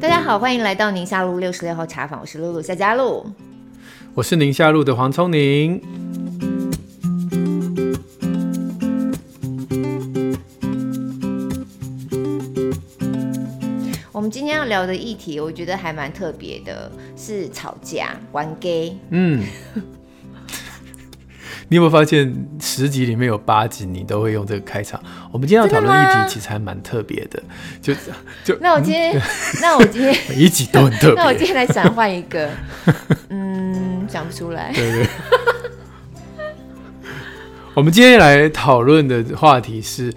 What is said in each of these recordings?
大家好，欢迎来到宁夏路66号茶坊，我是露露夏佳露，我是宁夏路的黄聪宁。我们今天要聊的议题我觉得还蛮特别的，是吵架玩 gay。 你有没有发现10集里面有8集你都会用这个开场？我们今天要讨论的议题其实还蛮特别的，就那我今天每一集都很特别。那我今天来想换一个，想不出来。对对。我们今天来讨论的话题是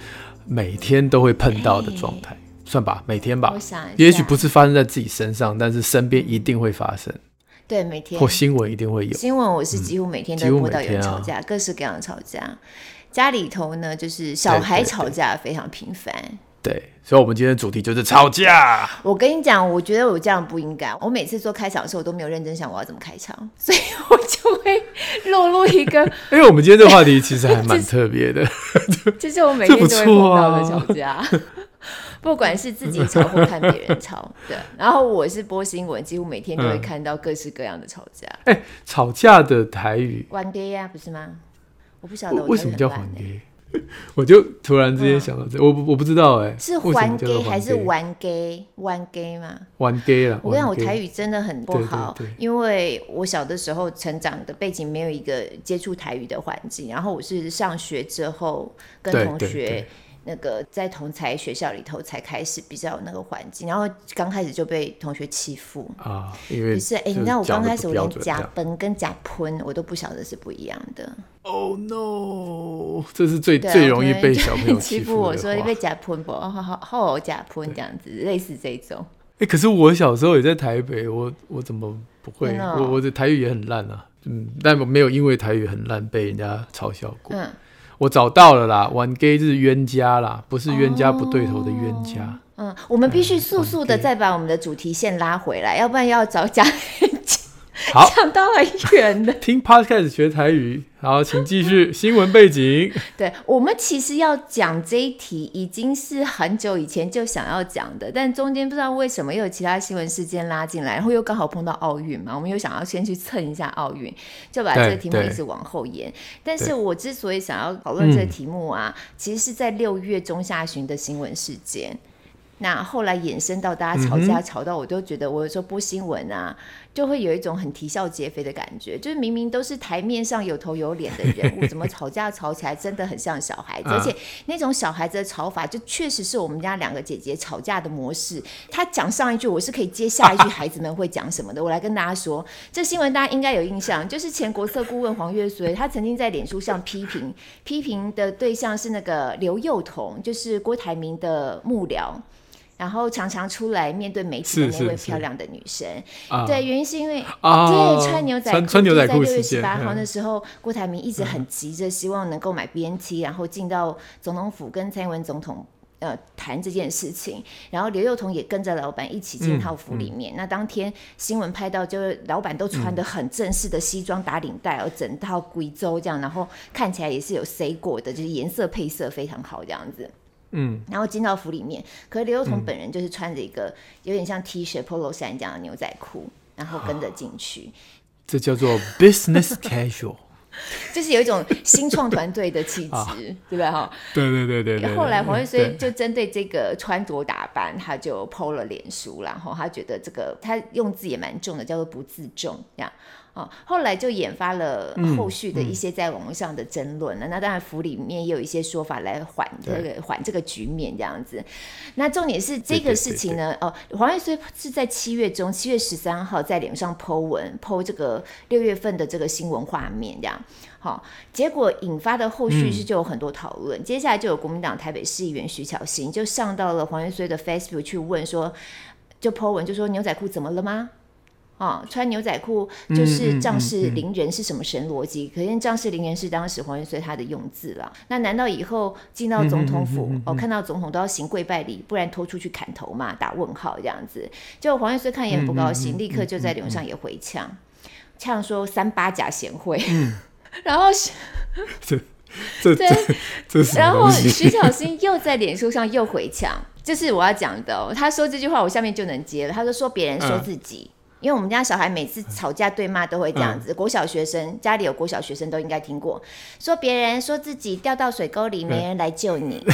每天都会碰到的状态，算吧，每天吧。我想一下，也许不是发生在自己身上，但是身边一定会发生。对，每天或新闻一定会有。新闻我是几乎每天都播到有人吵架，各式各样的吵架。家里头呢，就是小孩吵架非常频繁。对，所以我们今天的主题就是吵架。我跟你讲，我觉得我这样不应该。我每次做开场的时候，我都没有认真想我要怎么开场，所以我就会落入一个。因为我们今天的话题其实还蛮特别的，就是我每天都会碰到的吵架。不管是自己吵或看别人吵。对，然后我是播新闻，几乎每天都会看到各式各样的吵架。吵架的台语玩 gay 啊，不是吗？我不晓得，为什么叫玩 gay？ 我就突然之间想到这，我不知道是玩 gay 还是玩 gay？ 玩 gay 吗？玩 gay 啦。我跟你讲，我台语真的很不好。对对对，因为我小的时候成长的背景没有一个接触台语的环境，然后我是上学之后跟同学。对对对，那个在同才学校里头才开始比较有那个环境，然后刚开始就被同学欺负啊，因为就是你知道我刚开始我连假崩跟假喷我都不晓得是不一样的。Oh no， 这是最容易被小朋友欺负的话。我说你被假喷不？好假喷这样子，类似这种。可是我小时候也在台北，我怎么不会？我的台语也很烂啊，但没有因为台语很烂被人家嘲笑过。我找到了啦，玩 gay 是冤家啦，不是冤家不对头的冤家。我们必须速速的再把我们的主题线拉回来，要不然要找假黑讲到很远的。听 podcast 学台语，好，请继续新闻背景。对，我们其实要讲这一题已经是很久以前就想要讲的，但中间不知道为什么又有其他新闻事件拉进来，然后又刚好碰到奥运嘛，我们又想要先去蹭一下奥运，就把这个题目一直往后延。但是我之所以想要讨论这个题目啊，其实是在6月中下旬的新闻事件。那后来衍生到大家吵架吵到我都觉得，我有时候播新闻啊就会有一种很啼笑皆非的感觉，就是明明都是台面上有头有脸的人物，怎么吵架吵起来真的很像小孩子。而且那种小孩子的吵法就确实是我们家2个姐姐吵架的模式，她讲上一句我是可以接下一句孩子们会讲什么的。我来跟大家说这新闻大家应该有印象，就是前国策顾问黄岳绥他曾经在脸书上批评的对象是那个刘幼彤，就是郭台铭的幕僚，然后常常出来面对媒体的那位漂亮的女生。对，原因是因为穿牛仔裤在6月18号那时候，郭台铭一直很急着希望能够买 BNT， 然后进到总统府跟蔡英文总统谈这件事情，然后刘幼彤也跟着老板一起进套服里面。那当天新闻拍到，就是老板都穿得很正式的西装打领带，整套贵州这样，然后看起来也是有塞过的，就是颜色配色非常好这样子。然后进到服里面，可是刘幼彤本人就是穿着一个有点像 T 恤 Polo 衫这样的牛仔裤，然后跟着进去。这叫做 business casual， 就是有一种新创团队的气质，对吧？对。后来黄岳绥就针对这个穿着打扮，他就 po 了脸书，然后他觉得这个他用字也蛮重的，叫做不自重这样。后来就引发了后续的一些在网络上的争论了。那当然府里面也有一些说法来缓这个局面这样子。那重点是这个事情呢，黄岳绥是在7月中，7月13号在脸上 po 文 po 这个6月份的这个新闻画面这样。结果引发的后续是就有很多讨论。接下来就有国民党台北市议员徐巧芯就上到了黄岳绥的 Facebook 去问说，就 po 文就说牛仔裤怎么了吗？穿牛仔裤就是仗势凌人是什么神逻辑？可见仗势凌人是当时黄岳绥他的用字了。那难道以后进到总统府，看到总统都要行跪拜礼，不然拖出去砍头嘛？打问号这样子。就黄岳绥看也很不高兴，立刻就在脸上也回呛，呛说387假贤惠。然后这是然后徐巧芯又在脸书上又回呛，这是我要讲的哦。他说这句话我下面就能接了，他说说别人说自己，因为我们家小孩每次吵架对骂都会这样子，国小学生家里有国小学生都应该听过，说别人说自己掉到水沟里没人来救你。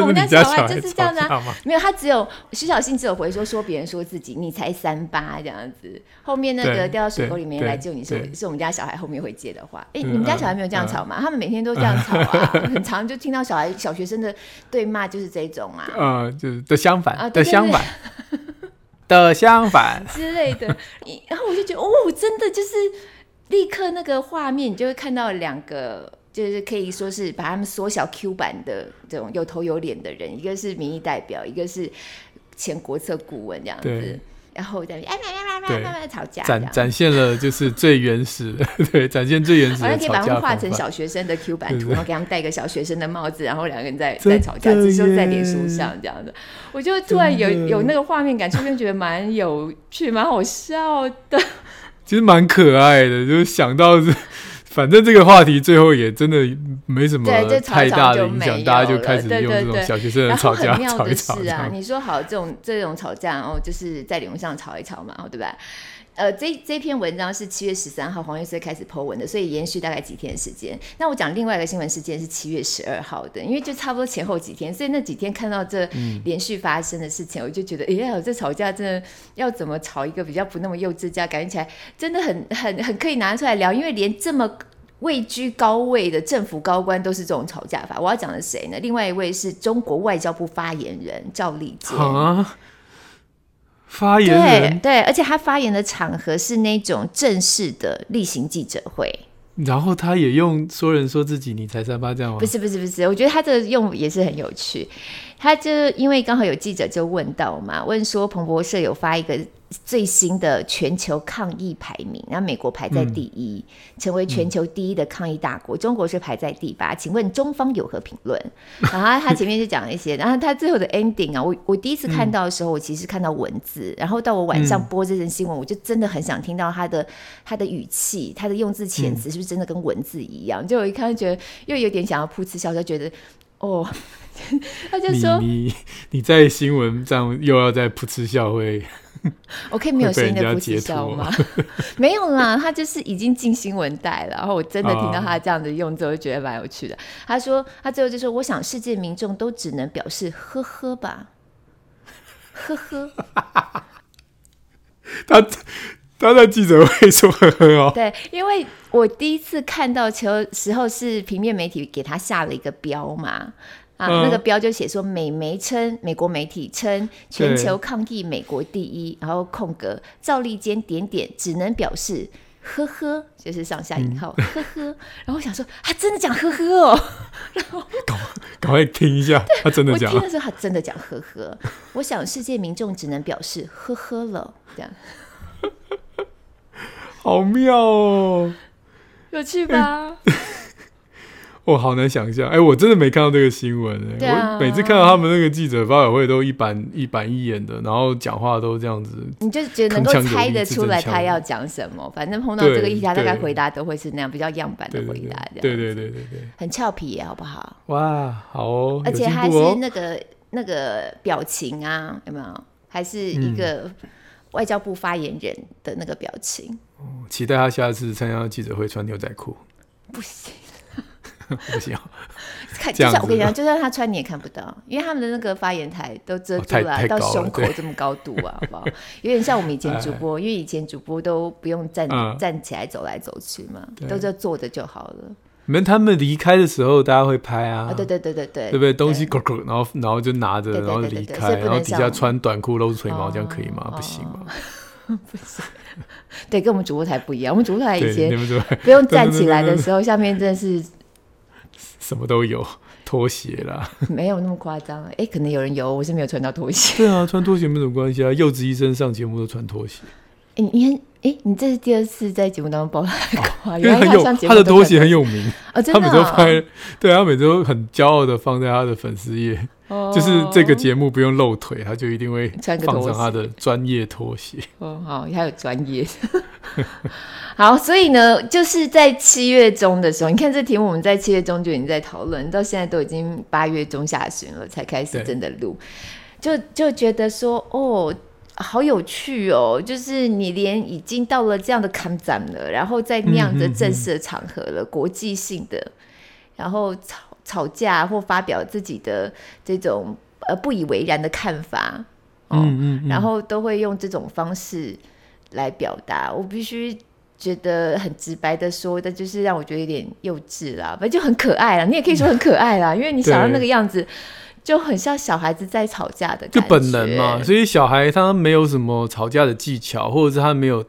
我们家小孩就是这样的、啊，没有他只有徐巧芯只有回说别人说自己你才38这样子，后面那个掉到水沟里面来救你是我们家小孩后面会接的话。哎、欸，你们家小孩没有这样吵吗？他们每天都这样吵啊，很常就听到小孩小学生的对骂就是这种啊，就是的相反、啊、对对对的相反。的相反之类的，然后我就觉得哦，真的就是立刻那个画面，你就会看到两个。就是可以说是把他们缩小 Q 版的这种有头有脸的人，一个是民意代表，一个是前国策顾问这样子，然后在那边慢慢吵架，展现了就是最原始的，对，展现最原始的吵架。好像可以把他们画成小学生的 Q 版图，然后给他们戴一个小学生的帽子，然后两个人在吵架，只是在脸书上这样的。我就突然有那个画面感，瞬间觉得蛮有趣、蛮好笑的，其实蛮可爱的，就是想到是。反正这个话题最后也真的没什么太大的影响，大家就开始用这种小学生的吵架吵一吵。然后很妙的是啊，你说好这种吵架哦，就是在脸上吵一吵嘛，对吧？这篇文章是7月13号黄岳穗开始 po 文的，所以延续大概几天的时间。那我讲另外一个新闻事件是7月12号的，因为就差不多前后几天，所以那几天看到这连续发生的事情，我就觉得哎呀，这吵架真的要怎么吵一个比较不那么幼稚架，感觉起来真的很可以拿出来聊，因为连这么位居高位的政府高官都是这种吵架法。我要讲的谁呢？另外一位是中国外交部发言人赵立坚。发言人 对，而且他发言的场合是那种正式的例行记者会，然后他也用说人说自己你才38这样吗？不是，我觉得他这个用也是很有趣。他就因为刚好有记者就问到嘛，问说彭博社有发一个最新的全球抗疫排名，然后美国排在第一，成为全球第一的抗疫大国，中国是排在第8，请问中方有何评论？然后他前面就讲一些，然后他最后的 ending 啊，我第一次看到的时候，我其实看到文字，然后到我晚上播这则新闻，我就真的很想听到他的语气，他的用字遣词是不是真的跟文字一样？就我一看就觉得又有点想要噗嗤笑，就觉得哦。他就说你在新闻上又要在噗嗤笑会，我可以没有声音的噗嗤笑吗？没有啦，他就是已经进新闻带了。然后我真的听到他这样子用之后，觉得蛮有趣的。他说他最后就说，我想世界民众都只能表示呵呵吧，呵呵。他在记者会说呵呵哦。对，因为我第一次看到球时候是平面媒体给他下了一个标嘛。那个标就写说美国媒体称全球抗疫美国第一，然后空格赵立坚点只能表示呵呵，就是上下引号呵呵。然后我想说他真的讲呵呵哦，然后赶快听一下，他真的讲。我听的时候他真的讲呵呵，我想世界民众只能表示呵呵了，这样。好妙哦，有趣吧？我好难想象，我真的没看到这个新闻我每次看到他们那个记者发表会都一板一眼的，然后讲话都这样子，你就觉得能够猜得出来他要讲什么。反正碰到这个议题，大概回答都会是那样比较样板的回答，对对对对，很俏皮耶，好不好？哇，好哦，而且还是那个表情啊，有没有？还是一个外交部发言人的那个表情。期待他下次参加记者会穿牛仔裤，不行。不行，就算我跟你讲，就算他穿你也看不到，因为他们的那个发言台都遮住了，到胸口这么高度啊，好不好？有点像我们以前主播，因为以前主播都不用站起来走来走去嘛，都就坐着就好了。他们离开的时候，大家会拍啊，对，对不对？东西咕咕，然后就拿着，然后离开，然后底下穿短裤露出腿毛，这样可以吗？不行吧？不是，对，跟我们主播台不一样，我们主播台以前不用站起来的时候，下面真的是。什么都有，拖鞋啦，没有那么夸张。可能有人有，我是没有穿到拖鞋。对啊，穿拖鞋没什么关系啊。柚子医生上节目都穿拖鞋。你这是第二次在节目当中爆他的瓜，因为他的拖鞋很有名啊，真的。他每周拍，对，他每周很骄傲的放在他的粉丝页，就是这个节目不用露腿，他就一定会放上他的专业拖鞋。哦，好，他有专业。好，所以呢就是在7月中的时候，你看这题目我们在7月中就已经在讨论，到现在都已经8月中下旬了才开始真的录，就觉得说哦好有趣哦，就是你连已经到了这样的 content 了，然后在那样的正式的场合了，国际性的，然后吵架或发表自己的这种不以为然的看法，哦然后都会用这种方式来表达。我必须觉得很直白的说，但就是让我觉得有点幼稚啦，反正就很可爱啦，你也可以说很可爱啦，因为你想到那个样子就很像小孩子在吵架的感觉，就本能嘛。所以小孩他没有什么吵架的技巧，或者是他没有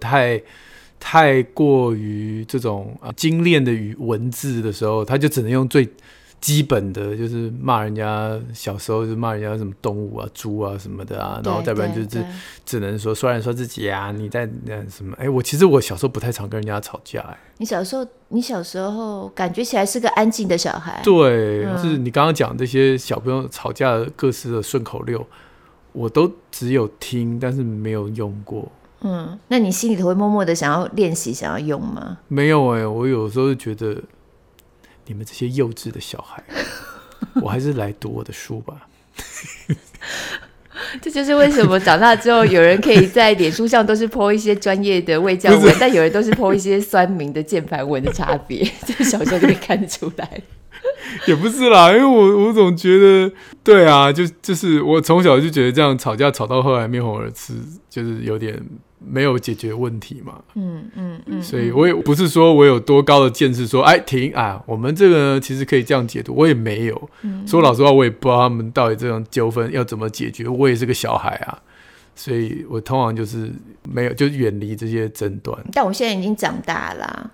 太过于这种精炼的语文字的时候，他就只能用最基本的，就是骂人家，小时候就骂人家什么动物啊、猪啊什么的啊，然后再不然就是只能说虽然说自己啊，你在什么？哎，其实我小时候不太常跟人家吵架。你小时候感觉起来是个安静的小孩。对，就是你刚刚讲这些小朋友吵架各式的顺口溜，我都只有听，但是没有用过。那你心里头会默默的想要练习，想要用吗？没有哎，我有时候觉得你们这些幼稚的小孩，我还是来读我的书吧。这就是为什么长大之后有人可以在脸书上都是 po 一些专业的卫教文，但有人都是 po 一些酸民的键盘文的差别。这小时候就可以看得出来。也不是啦，因为我总觉得，对啊，就是我从小就觉得这样吵架吵到后来面红耳赤，就是有点没有解决问题嘛。所以我也不是说我有多高的见识说，哎，停啊，我们这个呢其实可以这样解读，我也没有。说老实话，我也不知道他们到底这种纠纷要怎么解决，我也是个小孩啊。所以我通常就是没有，就远离这些争端。但我现在已经长大了啊。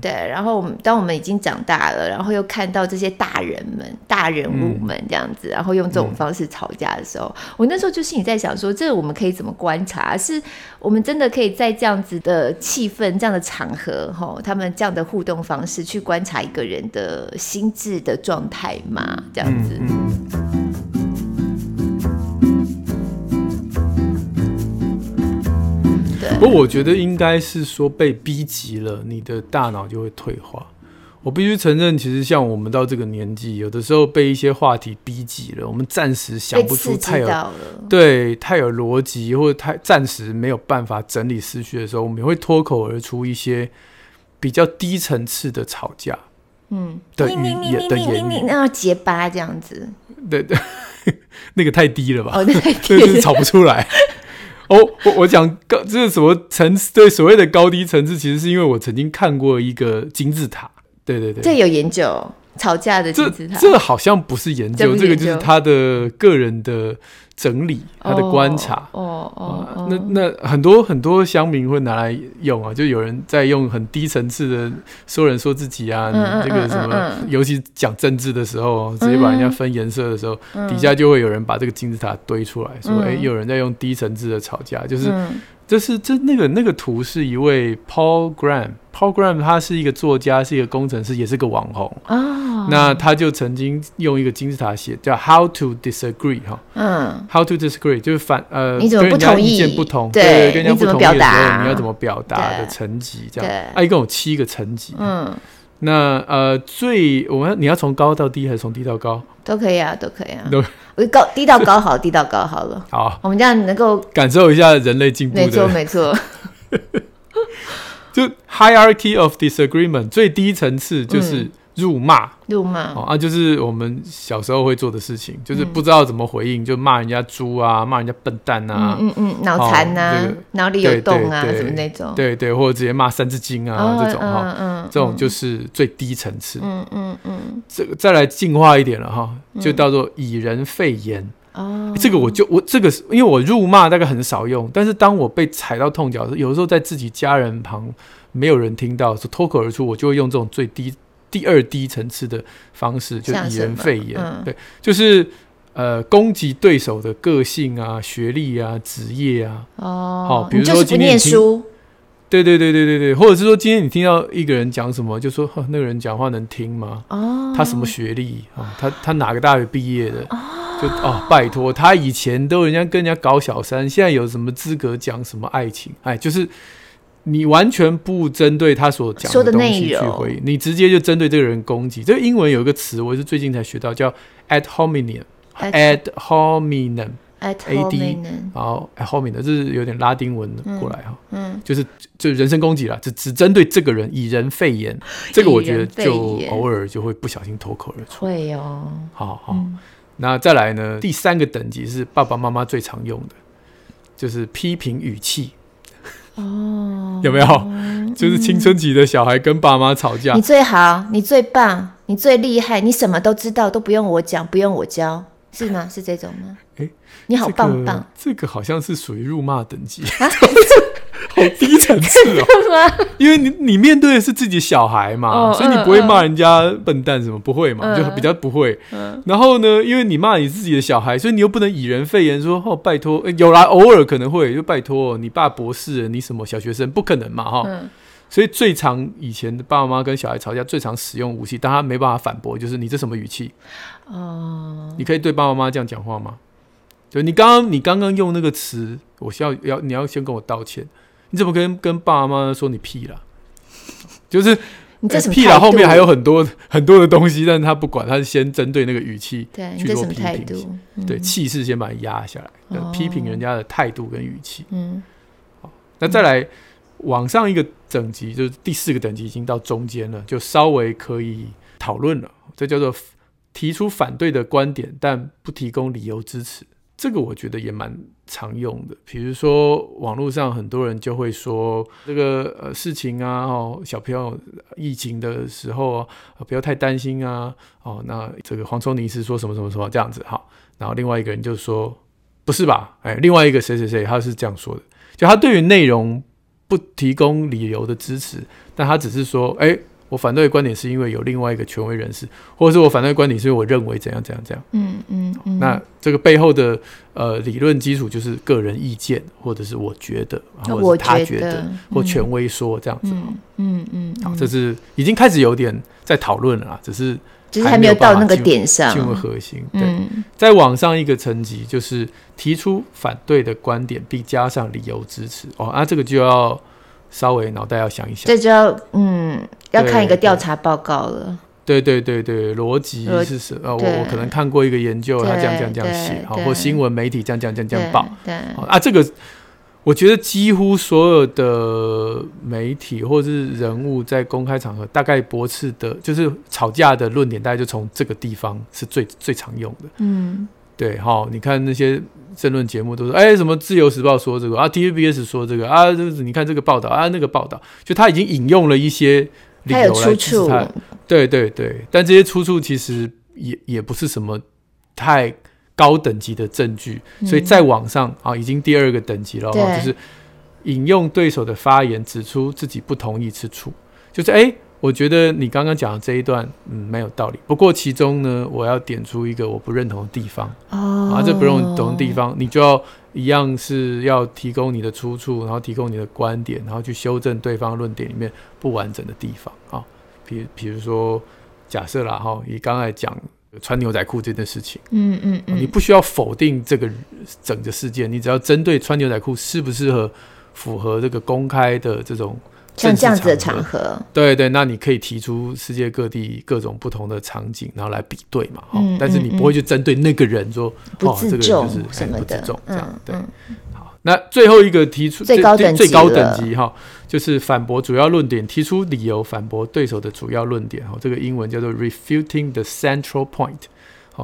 对，然后当我们已经长大了，然后又看到这些大人物们这样子，然后用这种方式吵架的时候，我那时候就心里在想说，这我们可以怎么观察，是我们真的可以在这样子的气氛，这样的场合，他们这样的互动方式去观察一个人的心智的状态吗？这样子。不过我觉得应该是说被逼急了，你的大脑就会退化。我必须承认，其实像我们到这个年纪，有的时候被一些话题逼急了，我们暂时想不出太有逻辑，或者暂时没有办法整理思绪的时候，我们也会脱口而出一些比较低层次的吵架的语言的言语，那要结巴这样子。对，那个太低了吧？哦，那太低了，就是吵不出来。我讲这是什么层次？对，所谓的高低层次，其实是因为我曾经看过一个金字塔。对，这有研究吵架的金字塔。这好像不是研究，这个就是他的个人的整理，他的观察。那很多很多乡民会拿来用啊，就有人在用很低层次的说人说自己啊，你这个什么，尤其讲政治的时候，直接把人家分颜色的时候，底下就会有人把这个金字塔堆出来，说哎，有人在用低层次的吵架，就是那个图是一位 Paul Graham。Paul Graham 他是一个作家，是一个工程师，也是个网红。那他就曾经用一个金字塔写叫 How to Disagree How to Disagree 就是你怎么不同意，跟人家意见不同，对，跟人家不同意的时候你要怎么表达的层级，这样。一共有7个层级。那你要从高到低还是从低到高？都可以啊。低到高好，低到高好了。好，我们这样能够感受一下人类进步的。没错。就 hierarchy of disagreement 最低层次就是辱骂就是我们小时候会做的事情，就是不知道怎么回应，就骂人家猪啊，骂人家笨蛋啊，脑残啊，脑里有洞啊，什么那种，对，或者直接骂三字经啊，这种这种就是最低层次。这个再来进化一点了哈，就叫做以人废言。这个我这个因为我辱骂大概很少用，但是当我被踩到痛脚，有的时候在自己家人旁没有人听到，脱口而出，我就会用这种最低第2低层次的方式，就以人废言。对，就是攻击对手的个性啊、学历啊、职业啊。比如说今天你就是不念书。对，或者是说今天你听到一个人讲什么，就说那个人讲话能听吗？他什么学历啊？他哪个大学毕业的？拜托，他以前都人家跟人家搞小三，现在有什么资格讲什么爱情？就是你完全不针对他所讲的东西去回应，你直接就针对这个人攻击。这个英文有一个词我是最近才学到，叫 ad hominem ad hominem ad hominem ad hominem， 这是有点拉丁文过来、就是人身攻击啦，只针对这个人，以人废言。这个我觉得就偶尔就会不小心脱口而出，会哦。好好、那再来呢，第三个等级是爸爸妈妈最常用的，就是批评语气。有没有、就是青春期的小孩跟爸妈吵架，你最好，你最棒，你最厉害，你什么都知道，都不用我讲，不用我教，是吗？是这种吗？你好棒棒、这个好像是属于辱骂等级、好低层次哦。因为 你面对的是自己小孩嘛、所以你不会骂人家笨蛋什么，不会嘛、就比较不会、然后呢，因为你骂你自己的小孩，所以你又不能以人废言说拜托、有啦，偶尔可能会就拜托你爸博士你什么小学生，不可能嘛所以最常以前的爸妈跟小孩吵架最常使用武器，但他没办法反驳，就是你这什么语气、你可以对爸爸妈妈这样讲话吗？就你刚刚用那个词，我你要先跟我道歉。你怎么跟爸妈说你屁啦？就是你这什么态度？屁啦后面还有很多很多的东西，但是他不管，他是先针对那个语气去做批评。对，气势先把它压下来，批评人家的态度跟语气。好，那再来往上一个等级，就是第四个等级已经到中间了，就稍微可以讨论了。这叫做提出反对的观点，但不提供理由支持。这个我觉得也蛮常用的，比如说网络上很多人就会说这个、事情啊、小朋友疫情的时候、不要太担心啊、那这个黄聪尼是说什么什么什么这样子，好，然后另外一个人就说不是吧，另外一个谁谁谁他是这样说的，就他对于内容不提供理由的支持，但他只是说我反对的观点是因为有另外一个权威人士，或者是我反对的观点是因为我认为怎样怎样怎样。那这个背后的理论基础就是个人意见，或者是我觉得，或者是他觉得，或权威说这样子。好，这是已经开始有点在讨论了啦，只是还没有到那个点上，进入核心。对，再往上一个层级就是提出反对的观点，并加上理由支持。这个就要稍微脑袋要想一想，这就要要看一个调查报告了。对对对对，逻辑是什么？我可能看过一个研究，他这样写，或新闻媒体这样报。这个我觉得几乎所有的媒体或是人物在公开场合大概驳斥的，就是吵架的论点，大概就从这个地方是最常用的。对，你看那些政论节目都说什么自由时报说这个TVBS 说这个你看这个报道那个报道，就他已经引用了一些理由来支持他。对对对，但这些出处其实 也不是什么太高等级的证据，所以再往上已经第二个等级了，就是引用对手的发言，指出自己不同意之处，就是我觉得你刚刚讲的这一段没有道理，不过其中呢，我要点出一个我不认同的地方。这不认同的地方你就要一样是要提供你的出处，然后提供你的观点，然后去修正对方论点里面不完整的地方。比如说假设啦，你刚才讲穿牛仔裤这件事情，你不需要否定这个整个事件，你只要针对穿牛仔裤适不适合符合这个公开的这种像这样子的场合，对对，那你可以提出世界各地各种不同的场景，然后来比对嘛。但是你不会去针对那个人说不自重什么的，这样对。好，那最后一个提出最高等级就是反驳主要论点，提出理由反驳对手的主要论点。这个英文叫做 refuting the central point。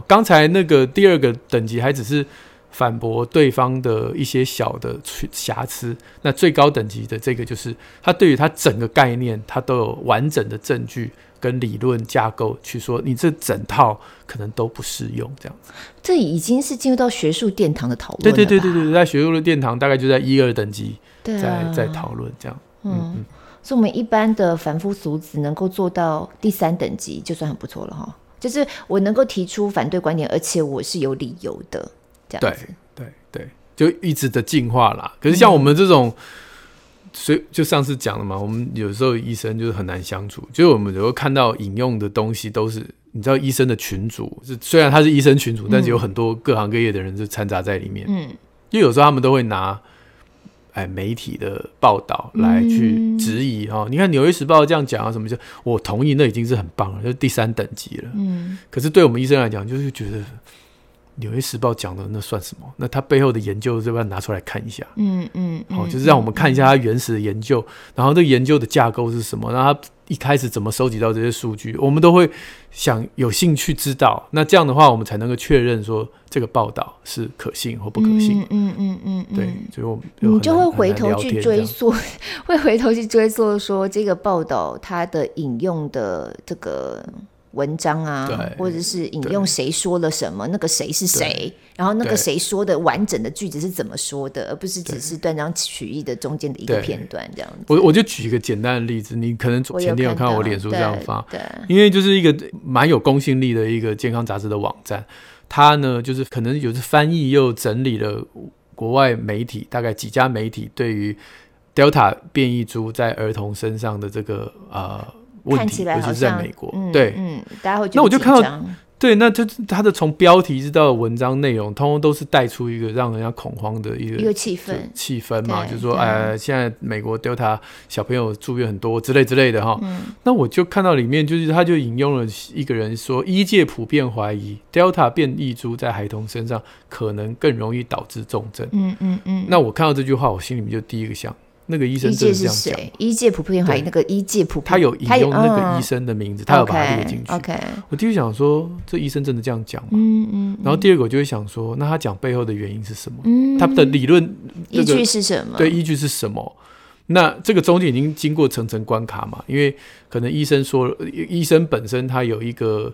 刚才那个第二个等级还只是反驳对方的一些小的瑕疵，那最高等级的这个就是他对于他整个概念他都有完整的证据跟理论架构去说你这整套可能都不适用，这样子。这已经是进入到学术殿堂的讨论了吧？对，在学术殿堂大概就在一二等级在讨论这样。所以我们一般的凡夫俗子能够做到第三等级就算很不错了就是我能够提出反对观点，而且我是有理由的，对对对，就一直的进化啦。可是像我们这种，所以就上次讲了嘛，我们有时候医生就是很难相处，就是我们有时候看到引用的东西都是，你知道医生的群组，虽然他是医生群组，但是有很多各行各业的人就掺杂在里面。因为有时候他们都会拿媒体的报道来去质疑、哦、你看纽约时报这样讲啊，什么叫我同意，那已经是很棒了，就是第三等级了、可是对我们医生来讲就是觉得纽约时报讲的那算什么，那他背后的研究是不是要拿出来看一下，就是让我们看一下他原始的研究，然后这个研究的架构是什么，然后他一开始怎么收集到这些数据，我们都会想有兴趣知道，那这样的话我们才能够确认说这个报道是可信或不可信。对，所以我们你就会回头去追溯，说这个报道它的引用的这个文章啊，或者是引用谁说了什么，那个谁是谁，然后那个谁说的完整的句子是怎么说的，而不是只是断章取义的中间的一个片段这样子。我就举一个简单的例子，你可能前天有看到我脸书这样发，因为就是一个蛮有公信力的一个健康杂志的网站，它呢就是可能有时翻译又整理了国外媒体大概几家媒体对于 Delta 变异株在儿童身上的这个问题，尤其是在美国，对，大家会觉得紧张。那我就看到，对，那就他的从标题一直到文章内容，通通都是带出一个让人家恐慌的一个气氛嘛，就是说，现在美国 Delta 小朋友住院很多之类的哈。那我就看到里面，就是他就引用了一个人说，医界普遍怀疑 Delta 变异株在孩童身上可能更容易导致重症。那我看到这句话，我心里面就第一个想。那个医生真的是这样讲，医界普遍怀疑，那个医界普遍他有引用那个医生的名字，他有把它列进去。我第一个想说这医生真的这样讲吗？然后第二个我就会想说，那他讲背后的原因是什么，他的理论依据是什么，对，依据是什么。那这个中间已经经过层关卡嘛，因为可能医生本身他有一个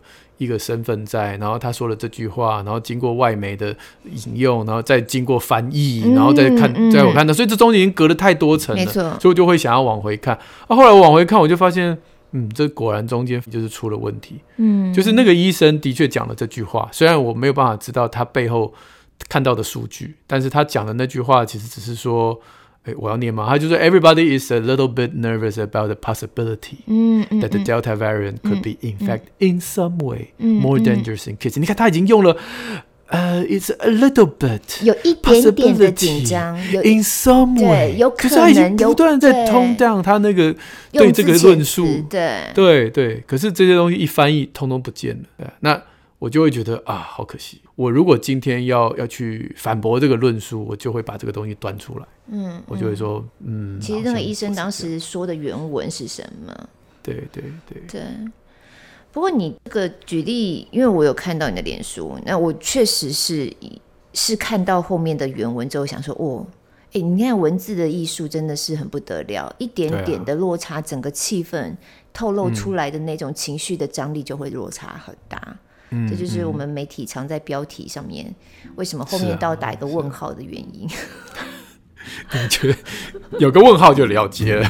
身份在，然后他说了这句话，然后经过外媒的引用，然后再经过翻译，然后再看，再我看到，所以这中间已经隔了太多层了，所以我就会想要往回看。后来我往回看，我就发现，这果然中间就是出了问题。就是那个医生的确讲了这句话，虽然我没有办法知道他背后看到的数据，但是他讲的那句话其实只是说。我要念吗？他就说 Everybody is a little bit nervous about the possibility that the Delta variant could be in fact in some way more dangerous in kids. 你看他已经用了it's a little bit 有一点点的紧张 in some way 有可能，就是他已经不断在 tone down 他那个对这个论述，对，可是这些东西一翻译通通不见了。那我就会觉得啊，好可惜。我如果今天要去反驳这个论述，我就会把这个东西端出来。我就会说，其实那个医生当时说的原文是什么？对。不过你这个举例，因为我有看到你的脸书，那我确实是看到后面的原文之后，想说，哦。你看文字的艺术真的是很不得了，一点点的落差，整个气氛透露出来的那种情绪的张力就会落差很大。这就是我们媒体常在标题上面为什么后面到打一个问号的原因。你觉得有个问号就了解了。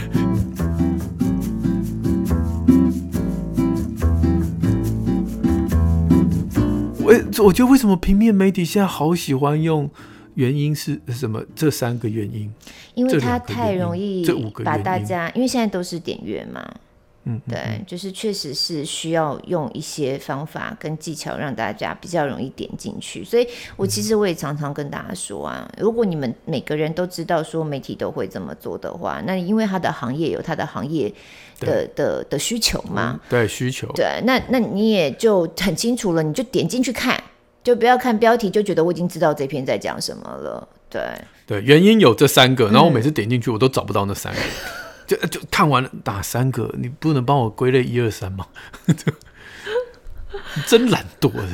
我觉得为什么平面媒体现在好喜欢用原因是什么？这三个原因，因为它太容易把大家，因为现在都是点阅嘛。对，就是确实是需要用一些方法跟技巧让大家比较容易点进去，所以其实我也常常跟大家说啊，如果你们每个人都知道说媒体都会这么做的话，那因为他的行业有他的行业的需求嘛，对，需求，对，那你也就很清楚了，你就点进去看，就不要看标题就觉得我已经知道这篇在讲什么了。对，原因有这三个，然后我每次点进去我都找不到那三个。就看完了打三个，你不能帮我归类1、2、3吗？真懒惰的，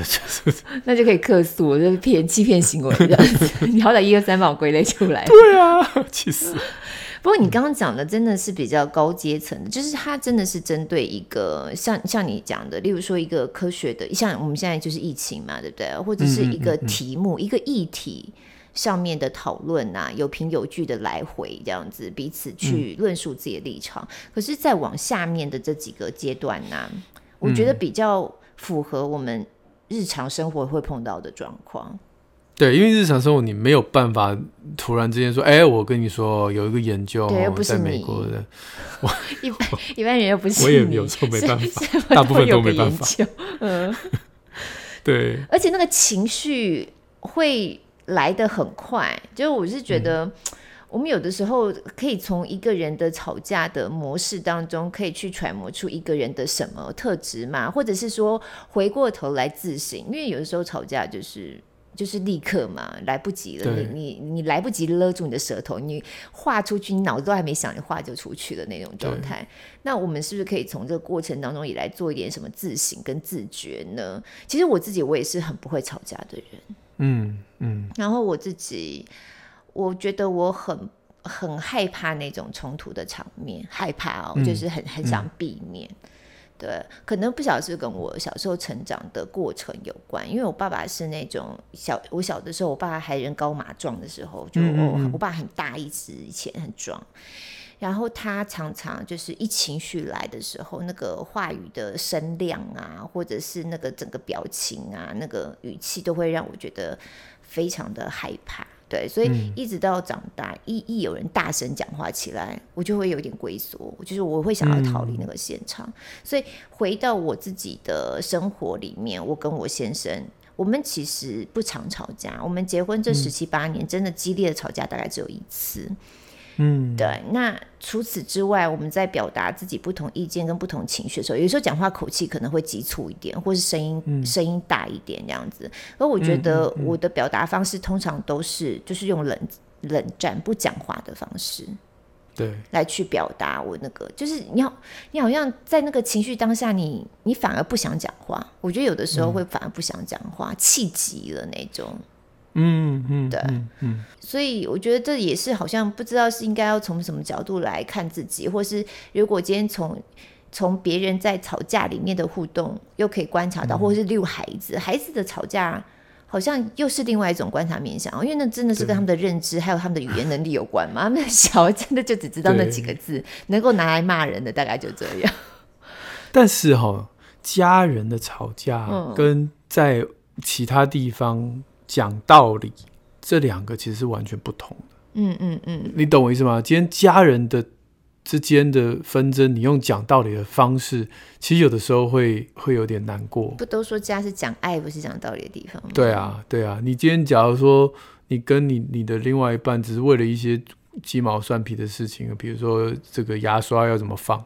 那就可以客诉，就是欺骗行为这样子。你好歹1、2、3帮我归类出来。对啊，其实。不过你刚刚讲的真的是比较高阶层的，就是它真的是针对一个像你讲的，例如说一个科学的，像我们现在就是疫情嘛，对不对？或者是一个题目，一个议题。上面的讨论啊，有凭有据的来回这样子，彼此去论述自己的立场。可是再往下面的这几个阶段啊，我觉得比较符合我们日常生活会碰到的状况。对，因为日常生活你没有办法突然之间说，我跟你说有一个研究，对，又不是你在美国的，一般人又不是你，我也有时候没办法，大部分都没办法。对，而且那个情绪会来得很快，就是我是觉得我们有的时候可以从一个人的吵架的模式当中可以去揣摩出一个人的什么特质嘛，或者是说回过头来自省，因为有的时候吵架就是立刻嘛，来不及了，你来不及勒住你的舌头，你话出去，你脑子都还没想，你话就出去了那种状态。那我们是不是可以从这个过程当中也来做一点什么自省跟自觉呢？其实我也是很不会吵架的人，然后我觉得我很害怕那种冲突的场面，害怕哦，就是很想避免。对，可能不晓得是跟我小时候成长的过程有关，因为我爸爸是那种我小的时候，我爸还人高马壮的时候，就我爸很大一只，以前很壮，然后他常常就是一情绪来的时候，那个话语的声量啊，或者是那个整个表情啊，那个语气都会让我觉得非常的害怕。对，所以一直到长大，一有人大声讲话起来，我就会有点龟缩，就是我会想要逃离那个现场。所以回到我自己的生活里面，我跟我先生，我们其实不常吵架，我们结婚这17、18年，真的激烈的吵架大概只有一次。对，那除此之外，我们在表达自己不同意见跟不同情绪的时候，有时候讲话口气可能会急促一点，或是声音大一点这样子。而我觉得我的表达方式通常都是就是用冷战不讲话的方式，对，来去表达我那个，就是你好像在那个情绪当下你反而不想讲话，我觉得有的时候会反而不想讲话，气急了那种。对，所以我觉得这也是好像不知道是应该要从什么角度来看自己，或是如果今天从别人在吵架里面的互动又可以观察到，或是例如孩子的吵架好像又是另外一种观察面向，因为那真的是跟他们的认知还有他们的语言能力有关嘛，他们小真的就只知道那几个字，能够拿来骂人的大概就这样。但是家人的吵架跟在其他地方讲道理，这两个其实是完全不同的。你懂我意思吗？今天家人的之间的纷争，你用讲道理的方式，其实有的时候会有点难过。不都说家是讲爱，不是讲道理的地方吗？对啊。你今天假如说你跟你的另外一半只是为了一些鸡毛蒜皮的事情，比如说这个牙刷要怎么放，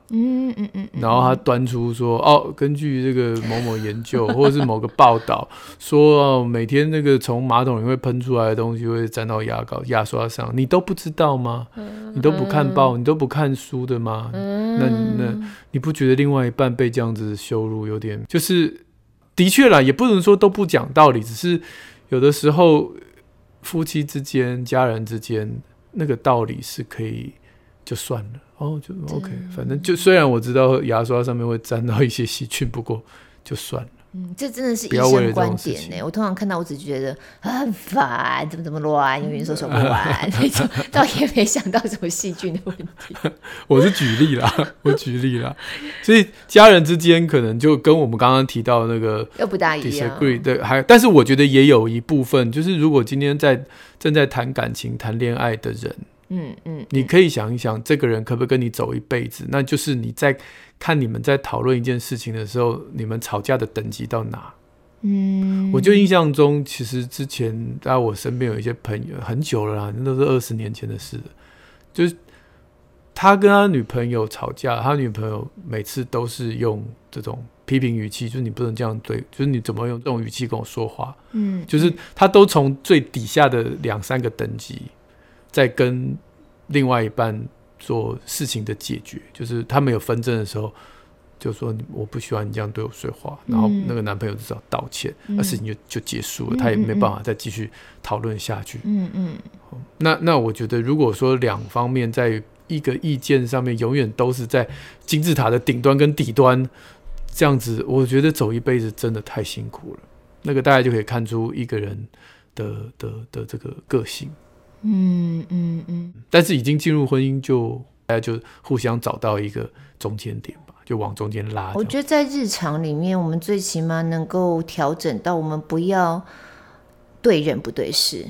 然后他端出说根据这个某某研究或者是某个报道说每天那个从马桶里会喷出来的东西会沾到牙刷上，你都不知道吗？你都不看报，你都不看书的吗？那你不觉得另外一半被这样子羞辱有点，就是的确啦，也不能说都不讲道理，只是有的时候夫妻之间家人之间那个道理是可以就算了就 OK， 反正就虽然我知道牙刷上面会沾到一些细菌，不过就算了。这真的是医生观点呢。我通常看到我只觉得很烦，怎么乱，永远说不完那种，倒也没想到什么细菌的问题。我举例啦。所以家人之间可能就跟我们刚刚提到那个又不大一样。对，但是我觉得也有一部分，就是如果今天正在谈感情、谈恋爱的人，你可以想一想，这个人可不可以跟你走一辈子？那就是你在看你们在讨论一件事情的时候，你们吵架的等级到哪？我就印象中，其实之前在我身边有一些朋友，很久了啦，那都是20年前的事了。就是他跟他女朋友吵架，他女朋友每次都是用这种批评语气，就是你不能这样对，就是你怎么用这种语气跟我说话？就是他都从最底下的2-3个等级在跟另外一半做事情的解决，就是他们有纷争的时候就说我不喜欢你这样对我说话，然后那个男朋友至少道歉，事情就结束了，他也没办法再继续讨论下去。那我觉得如果说两方面在一个意见上面永远都是在金字塔的顶端跟底端这样子，我觉得走一辈子真的太辛苦了。那个大概就可以看出一个人的这个个性。但是已经进入婚姻就大家就互相找到一个中间点吧，就往中间拉。我觉得在日常里面，我们最起码能够调整到我们不要对人不对事。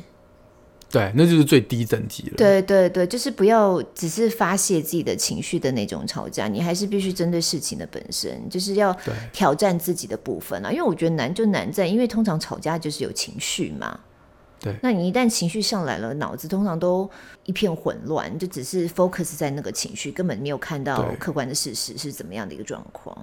对，那就是最低等级了。对，就是不要只是发泄自己的情绪的那种吵架，你还是必须针对事情的本身，就是要挑战自己的部分啊。因为我觉得难就难在，因为通常吵架就是有情绪嘛。对，那你一旦情绪上来了，脑子通常都一片混乱，就只是 focus 在那个情绪，根本没有看到客观的事实是怎么样的一个状况。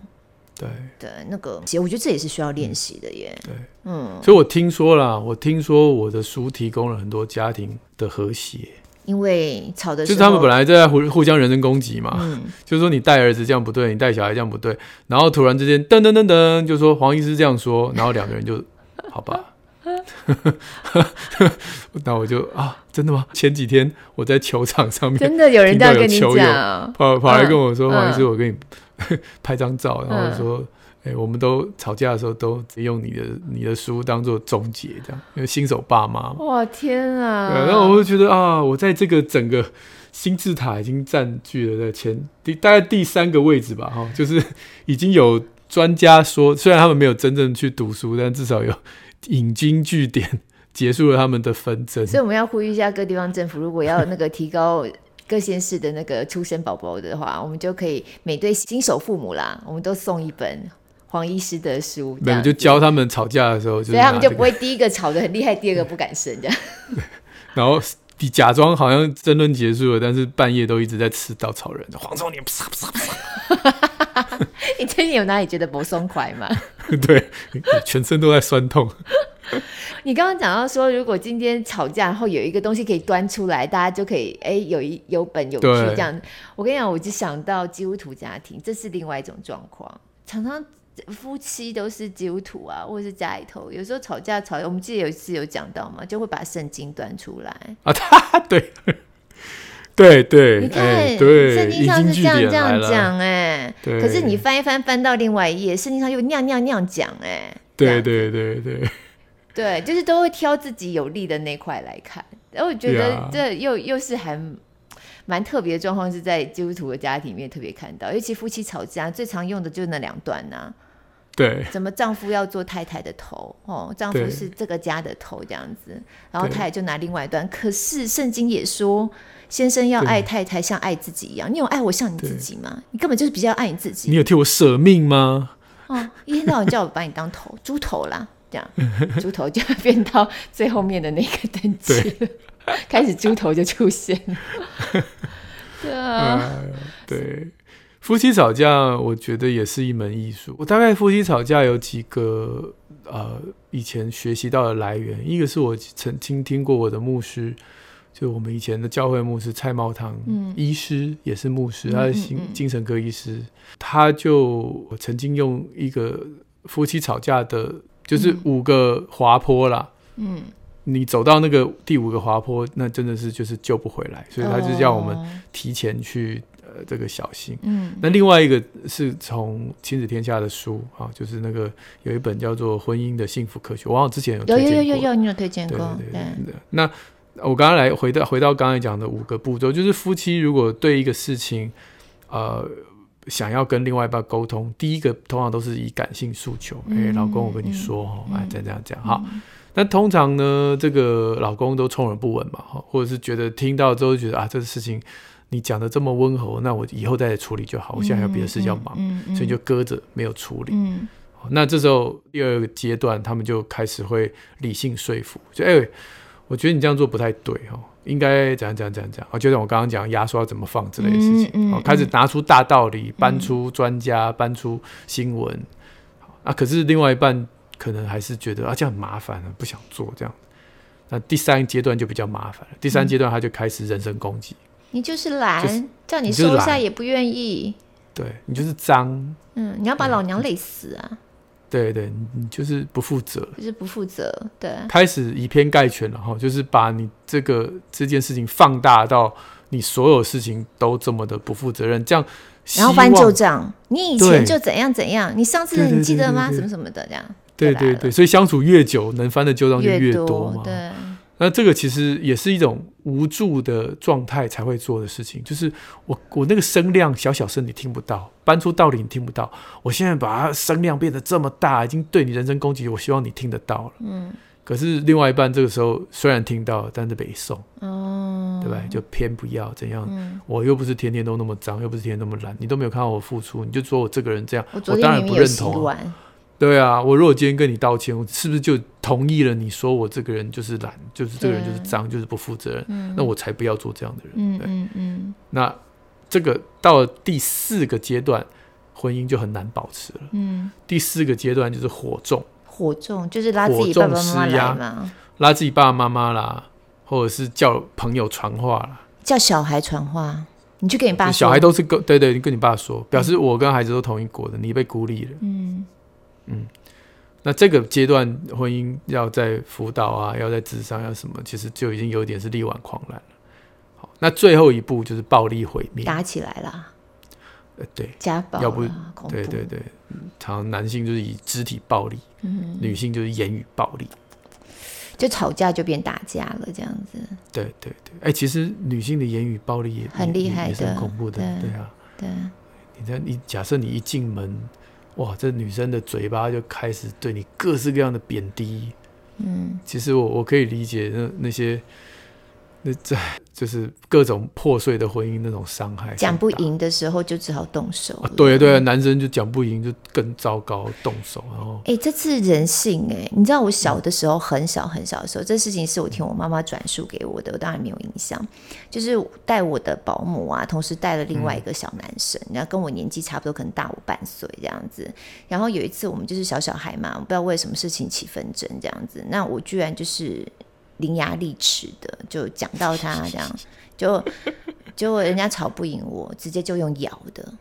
对对，那个我觉得这也是需要练习的耶。对，嗯，所以我听说我的书提供了很多家庭的和谐，因为吵的时候就是他们本来在互相人身攻击嘛，就是说你带儿子这样不对，你带小孩这样不对，然后突然之间噔噔噔噔就说黄医师这样说，然后两个人就好吧。那我就啊，真的吗？前几天我在球场上面真的有人这样跟你讲，跑来跟我说，黄医师，我跟你拍张照，然后说，我们都吵架的时候都用你的书当做终结，这样，因为新手爸妈。哇天啊！然后我就觉得啊，我在这个整个金字塔已经占据了大概第三个位置吧，哈，就是已经有专家说，虽然他们没有真正去读书，但至少有。引经据典，结束了他们的纷争。所以我们要呼吁一下各地方政府，如果要那个提高各县市的那个出生宝宝的话，我们就可以每对新手父母啦，我们都送一本黄医师的书，对，就教他们吵架的时候就是、這個，所以他们就不会第一个吵得很厉害，第二个不敢生这样。然后假装好像争论结束了，但是半夜都一直在吃稻草人，黄忠年，啪啪啪。你最近有哪里觉得不松快吗？对，全身都在酸痛。你刚刚讲到说，如果今天吵架，然后有一个东西可以端出来，大家就可以有本有据这样。我跟你讲，我就想到基督徒家庭，这是另外一种状况。常常夫妻都是基督徒啊，或者是家里头，有时候吵架，我们记得有一次有讲到嘛，就会把圣经端出来啊，对。对对，你看，圣经上是这样讲可是你翻一翻到另外一页，圣经上又那样讲对，就是都会挑自己有利的那块来看，然后我觉得这又是还蛮特别的状况，是在基督徒的家庭里面特别看到，尤其夫妻吵架最常用的就是那两段啊。对，怎么丈夫要做太太的头丈夫是这个家的头这样子，然后太太就拿另外一段，可是圣经也说先生要爱太太像爱自己一样，你有爱我像你自己吗？你根本就是比较爱你自己，你有替我舍命吗？一天到晚叫我把你当头猪头啦，这样猪头就变到最后面的那个等级开始猪头就出现了。对啊，对，夫妻吵架我觉得也是一门艺术。我大概夫妻吵架有几个以前学习到的来源，一个是我曾经听过我的牧师，就我们以前的教会牧师蔡茂堂、医师也是牧师，他是精神科医师，他就曾经用一个夫妻吵架的就是5个滑坡啦，你走到那个第5个滑坡，那真的是就是救不回来，所以他就叫我们提前去这个小心。那另外一个是从亲子天下的书就是那个有一本叫做婚姻的幸福科学，我好像之前有推荐过，有你有推荐过。对，那我刚刚来回到刚才讲的5个步骤，就是夫妻如果对一个事情想要跟另外一半沟通，第一个通常都是以感性诉求，老公我跟你说这样好。那通常呢这个老公都充耳不闻嘛，或者是觉得听到之后觉得啊，这个事情你讲的这么温和，那我以后再处理就好，我现在还有别的事要忙，所以就搁着没有处理。那这时候第二个阶段他们就开始会理性说服，就我觉得你这样做不太对，应该怎样，就像我刚刚讲牙刷怎么放之类的事情，开始拿出大道理，搬出专家，搬出新闻可是另外一半可能还是觉得这样很麻烦，不想做这样。那第三阶段就比较麻烦了，第三阶段他就开始人身攻击，你就是懒，叫你收下也不愿意，对，你就是脏，你要把老娘累死啊，对，你就是不负责，对，开始以偏概全了，就是把你这件事情放大到你所有事情都这么的不负责任，这样然后翻旧账，你以前就怎样，你上次你记得吗？什么什么的这样，对，所以相处越久能翻的旧账就越多嘛，对。那这个其实也是一种无助的状态才会做的事情，就是我那个声量小声你听不到，搬出道理你听不到，我现在把它声量变得这么大，已经对你人身攻击，我希望你听得到了。可是另外一半这个时候虽然听到了，但是没送，对吧？就偏不要怎样，我又不是天天都那么脏，又不是天天那么懒，你都没有看到我付出，你就说我这个人这样，我当然不认同。对啊，我如果今天跟你道歉，我是不是就同意了你说我这个人就是懒，就是这个人就是脏，就是不负责任、嗯、那我才不要做这样的人。嗯嗯嗯。那这个到了第四个阶段，婚姻就很难保持了。嗯，第四个阶段就是火重，火重就是拉自己爸爸妈妈来嘛，拉自己爸爸妈妈啦，或者是叫朋友传话啦，叫小孩传话，你去跟你爸说，小孩都是跟对对，跟你爸说，表示我跟孩子都同一国的，你被孤立了。嗯嗯，那这个阶段婚姻要在辅导啊，要在諮商，要什么，其实就已经有点是力挽狂澜了。好，那最后一步就是暴力毁灭，打起来啦。对，家暴，要不恐怖，对对对，常常男性就是以肢体暴力，嗯，女性就是言语暴力，就吵架就变打架了这样子。对对对，哎、欸，其实女性的言语暴力也很厉害的，也是很恐怖的，对，对啊，对。你假设你一进门，哇，这女生的嘴巴就开始对你各式各样的贬低，嗯，其实我可以理解那些。那就是各种破碎的婚姻那种伤害，讲不赢的时候就只好动手、啊、对对，男生就讲不赢就更糟糕，动手。然后这是人性。你知道我小的时候、嗯、很小的时候，这事情是我听我妈妈转述给我的，我当然没有印象，就是带我的保姆啊，同时带了另外一个小男生、嗯、然后跟我年纪差不多，可能大我半岁这样子。然后有一次我们就是小孩嘛，我不知道为什么事情起纷争这样子，那我居然就是伶牙俐齿的就讲到他这样，就人家吵不赢我，直接就用咬的、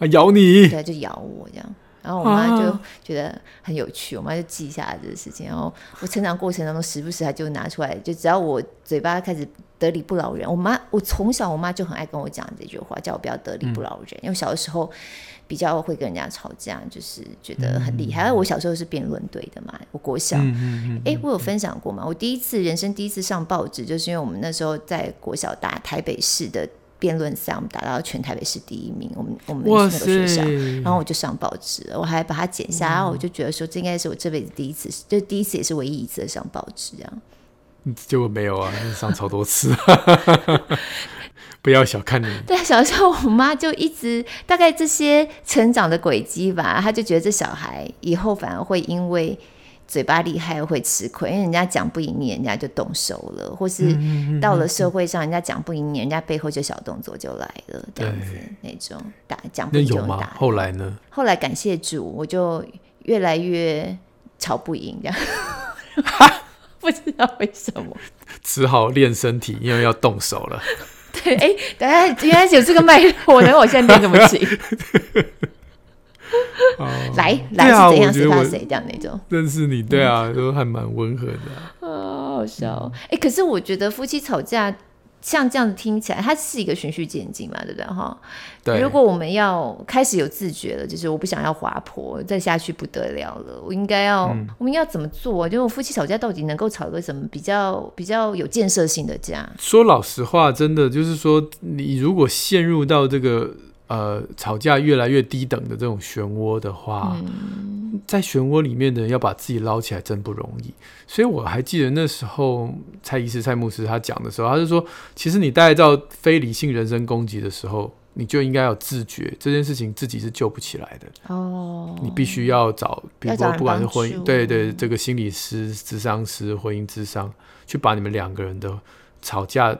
啊、咬你，对，就咬我这样。然后我妈就觉得很有趣、啊、我妈就记下这个事情。然后我成长过程当中时不时她就拿出来，就只要我嘴巴开始得理不饶人，我从小我妈就很爱跟我讲这句话，叫我不要得理不饶人、嗯、因为小的时候比较会跟人家吵架，就是觉得很厉害、嗯、我小时候是辩论队的嘛，我国小、嗯嗯嗯、我有分享过嘛，我人生第一次上报纸，就是因为我们那时候在国小打台北市的辩论赛，我们打到全台北市第一名，我们那个学校，然后我就上报纸了，我还把它剪下，然后我就觉得说这应该是我这辈子第一次，就第一次也是唯一一次的上报纸这样。结果没有啊，上超多次不要小看你。对，小时候我妈就一直大概这些成长的轨迹吧，她就觉得这小孩以后反而会因为嘴巴厉害会吃亏，因为人家讲不赢你，人家就动手了，或是到了社会上人家讲不赢你，人家背后就小动作就来了这样子，那种讲不赢就打。那有吗？后来呢？后来感谢主，我就越来越吵不赢这样不知道为什么，只好练身体，因为要动手了。对，等一下，原来有这个脉络，我现在练怎么行？来、啊、是怎样谁怕谁这样那种。认识你，对啊，都还蛮温和的啊，好笑哦。可是我觉得夫妻吵架像这样听起来，它是一个循序渐进嘛，对不对哈？对。如果我们要开始有自觉了，就是我不想要滑坡，再下去不得了了，我们应该要怎么做啊？就我夫妻吵架到底能够吵个什么比较有建设性的架？说老实话，真的就是说，你如果陷入到这个吵架越来越低等的这种漩涡的话，在漩涡里面的人要把自己捞起来真不容易。所以我还记得那时候蔡医师蔡牧师他讲的时候，他就说其实你带到非理性人身攻击的时候，你就应该要自觉这件事情自己是救不起来的哦，你必须要找，比如说不管是婚姻，对对，这个心理师、諮商师、婚姻諮商，去把你们两个人的吵架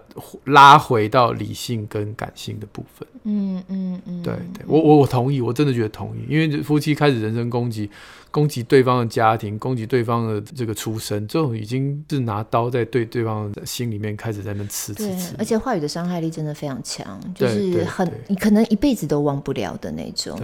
拉回到理性跟感性的部分。嗯嗯嗯，对对，我同意，我真的觉得同意，因为夫妻开始人身攻击对方的家庭，攻击对方的这个出身，这种已经是拿刀在对对方的心里面开始在那边刺。而且话语的伤害力真的非常强，就是很你可能一辈子都忘不了的那种。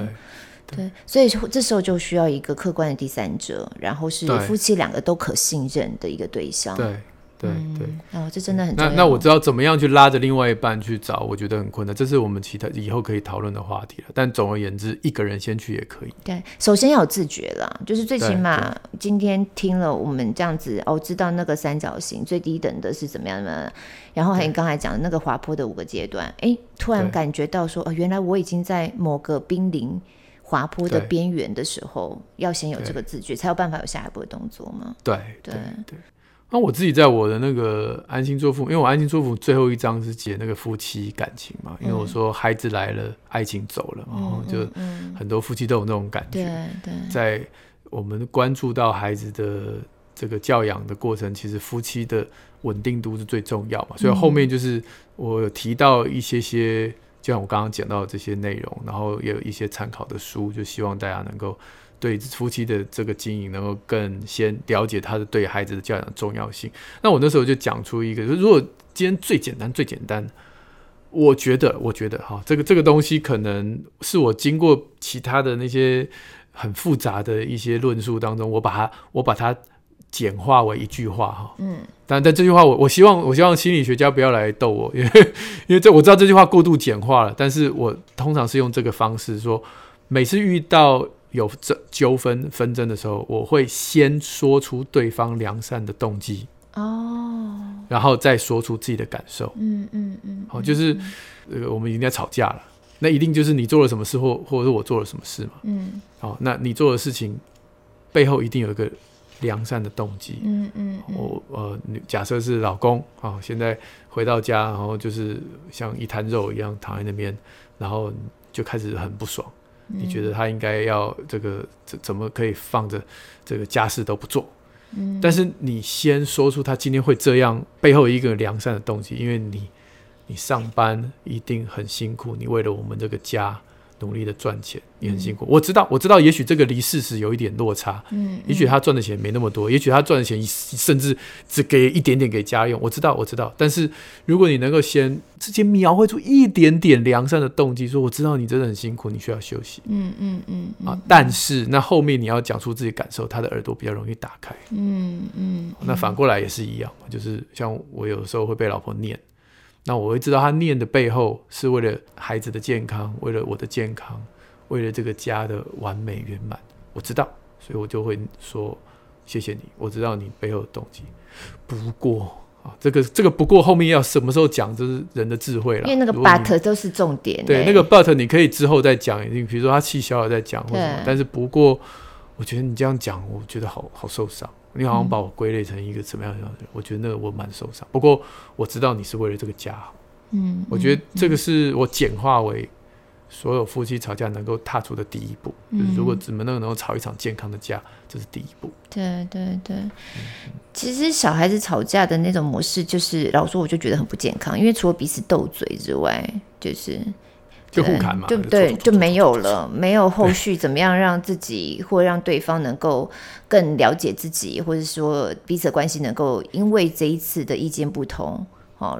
对。对，所以这时候就需要一个客观的第三者，然后是夫妻两个都可信任的一个对象。对。对对、这真的很重要。那我知道怎么样去拉着另外一半去找，我觉得很困难，这是我们其他以后可以讨论的话题了。但总而言之，一个人先去也可以。对，首先要有自觉啦，就是最起码今天听了我们这样子，知道那个三角形最低等的是怎么样的，然后还有刚才讲的那个滑坡的5个阶段，突然感觉到说，原来我已经在某个濒临滑坡的边缘的时候，要先有这个自觉，才有办法有下一步的动作嘛。对对对。那我自己在我的那个安心做父母，因为我安心做父母最后一章是解那个夫妻感情嘛，因为我说孩子来了，爱情走了，然后就很多夫妻都有那种感觉。对对，在我们关注到孩子的这个教养的过程，其实夫妻的稳定度是最重要嘛，所以后面就是我有提到一些些就像我刚刚讲到的这些内容，然后也有一些参考的书，就希望大家能够对夫妻的这个经营能够更先了解他的对孩子的教养的重要性。那我那时候就讲出一个，如果今天最简单我觉得哈，这个东西可能是我经过其他的那些很复杂的一些论述当中，我把它简化为一句话哈，但这句话我希望心理学家不要来逗我，因为我知道这句话过度简化了，但是我通常是用这个方式说，每次遇到有纠纷纷争的时候，我会先说出对方良善的动机哦，然后再说出自己的感受，好，就是我们已经在吵架了，那一定就是你做了什么事或者是我做了什么事嘛，好，那你做的事情背后一定有一个良善的动机，假设是老公，现在回到家，然后就是像一摊肉一样躺在那边，然后就开始很不爽，你觉得他应该要怎么可以放着这个家事都不做，但是你先说出他今天会这样背后一个良善的动机，因为你上班一定很辛苦，你为了我们这个家努力的赚钱，也很辛苦，我知道也许这个离事实有一点落差，也许他赚的钱没那么多，也许他赚的钱甚至只给一点点给家用，我知道，但是如果你能够先直接描绘出一点点良善的动机，说我知道你真的很辛苦，你需要休息，但是那后面你要讲出自己感受，他的耳朵比较容易打开，那反过来也是一样，就是像我有时候会被老婆念，那我会知道他念的背后是为了孩子的健康，为了我的健康，为了这个家的完美圆满，我知道，所以我就会说谢谢你，我知道你背后的动机，不过这个不过后面要什么时候讲，这是人的智慧啦，因为那个 but 都是重点，对，那个 but 你可以之后再讲，比如说他气消了再讲或什么，但是不过我觉得你这样讲我觉得好受伤，你好像把我归类成一个怎么样的人，我觉得那个我蛮受伤，不过我知道你是为了这个家好，我觉得这个是我简化为所有夫妻吵架能够踏出的第一步，就是如果怎么能够吵一场健康的架，这是第一步，对对对，其实小孩子吵架的那种模式，就是老实说我就觉得很不健康，因为除了彼此斗嘴之外，就互砍嘛，对，就没有了，没有后续怎么样让自己或让对方能够更了解自己，或者说彼此的关系能够因为这一次的意见不同，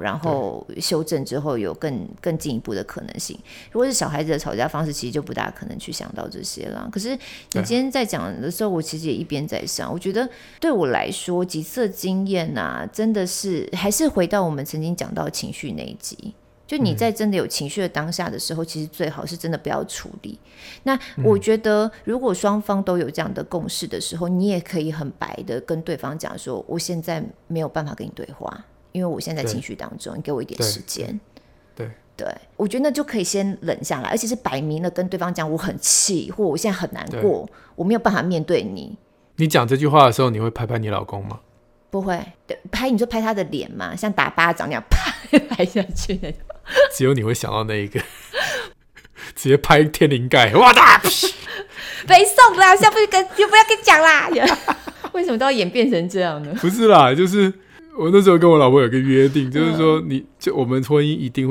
然后修正之后有更进一步的可能性。如果是小孩子的吵架方式，其实就不大可能去想到这些了。可是你今天在讲的时候，我其实也一边在想，我觉得对我来说几次经验啊，真的是还是回到我们曾经讲到情绪那一集，就你在真的有情绪的当下的时候，其实最好是真的不要处理。那我觉得如果双方都有这样的共识的时候，你也可以很白的跟对方讲说，我现在没有办法跟你对话，因为我现在情绪当中，你给我一点时间。对，我觉得那就可以先冷下来，而且是摆明了跟对方讲我很气，或我现在很难过，我没有办法面对你。你讲这句话的时候，你会拍拍你老公吗？不会，对，拍你就拍他的脸嘛，像打巴掌那样啪拍下去。只有你会想到那一个，直接拍天灵盖，哇哒，没送啦，下不就不要跟你讲啦。为什么都要演变成这样呢？不是啦，就是我那时候跟我老婆有个约定，就是说我们婚姻一定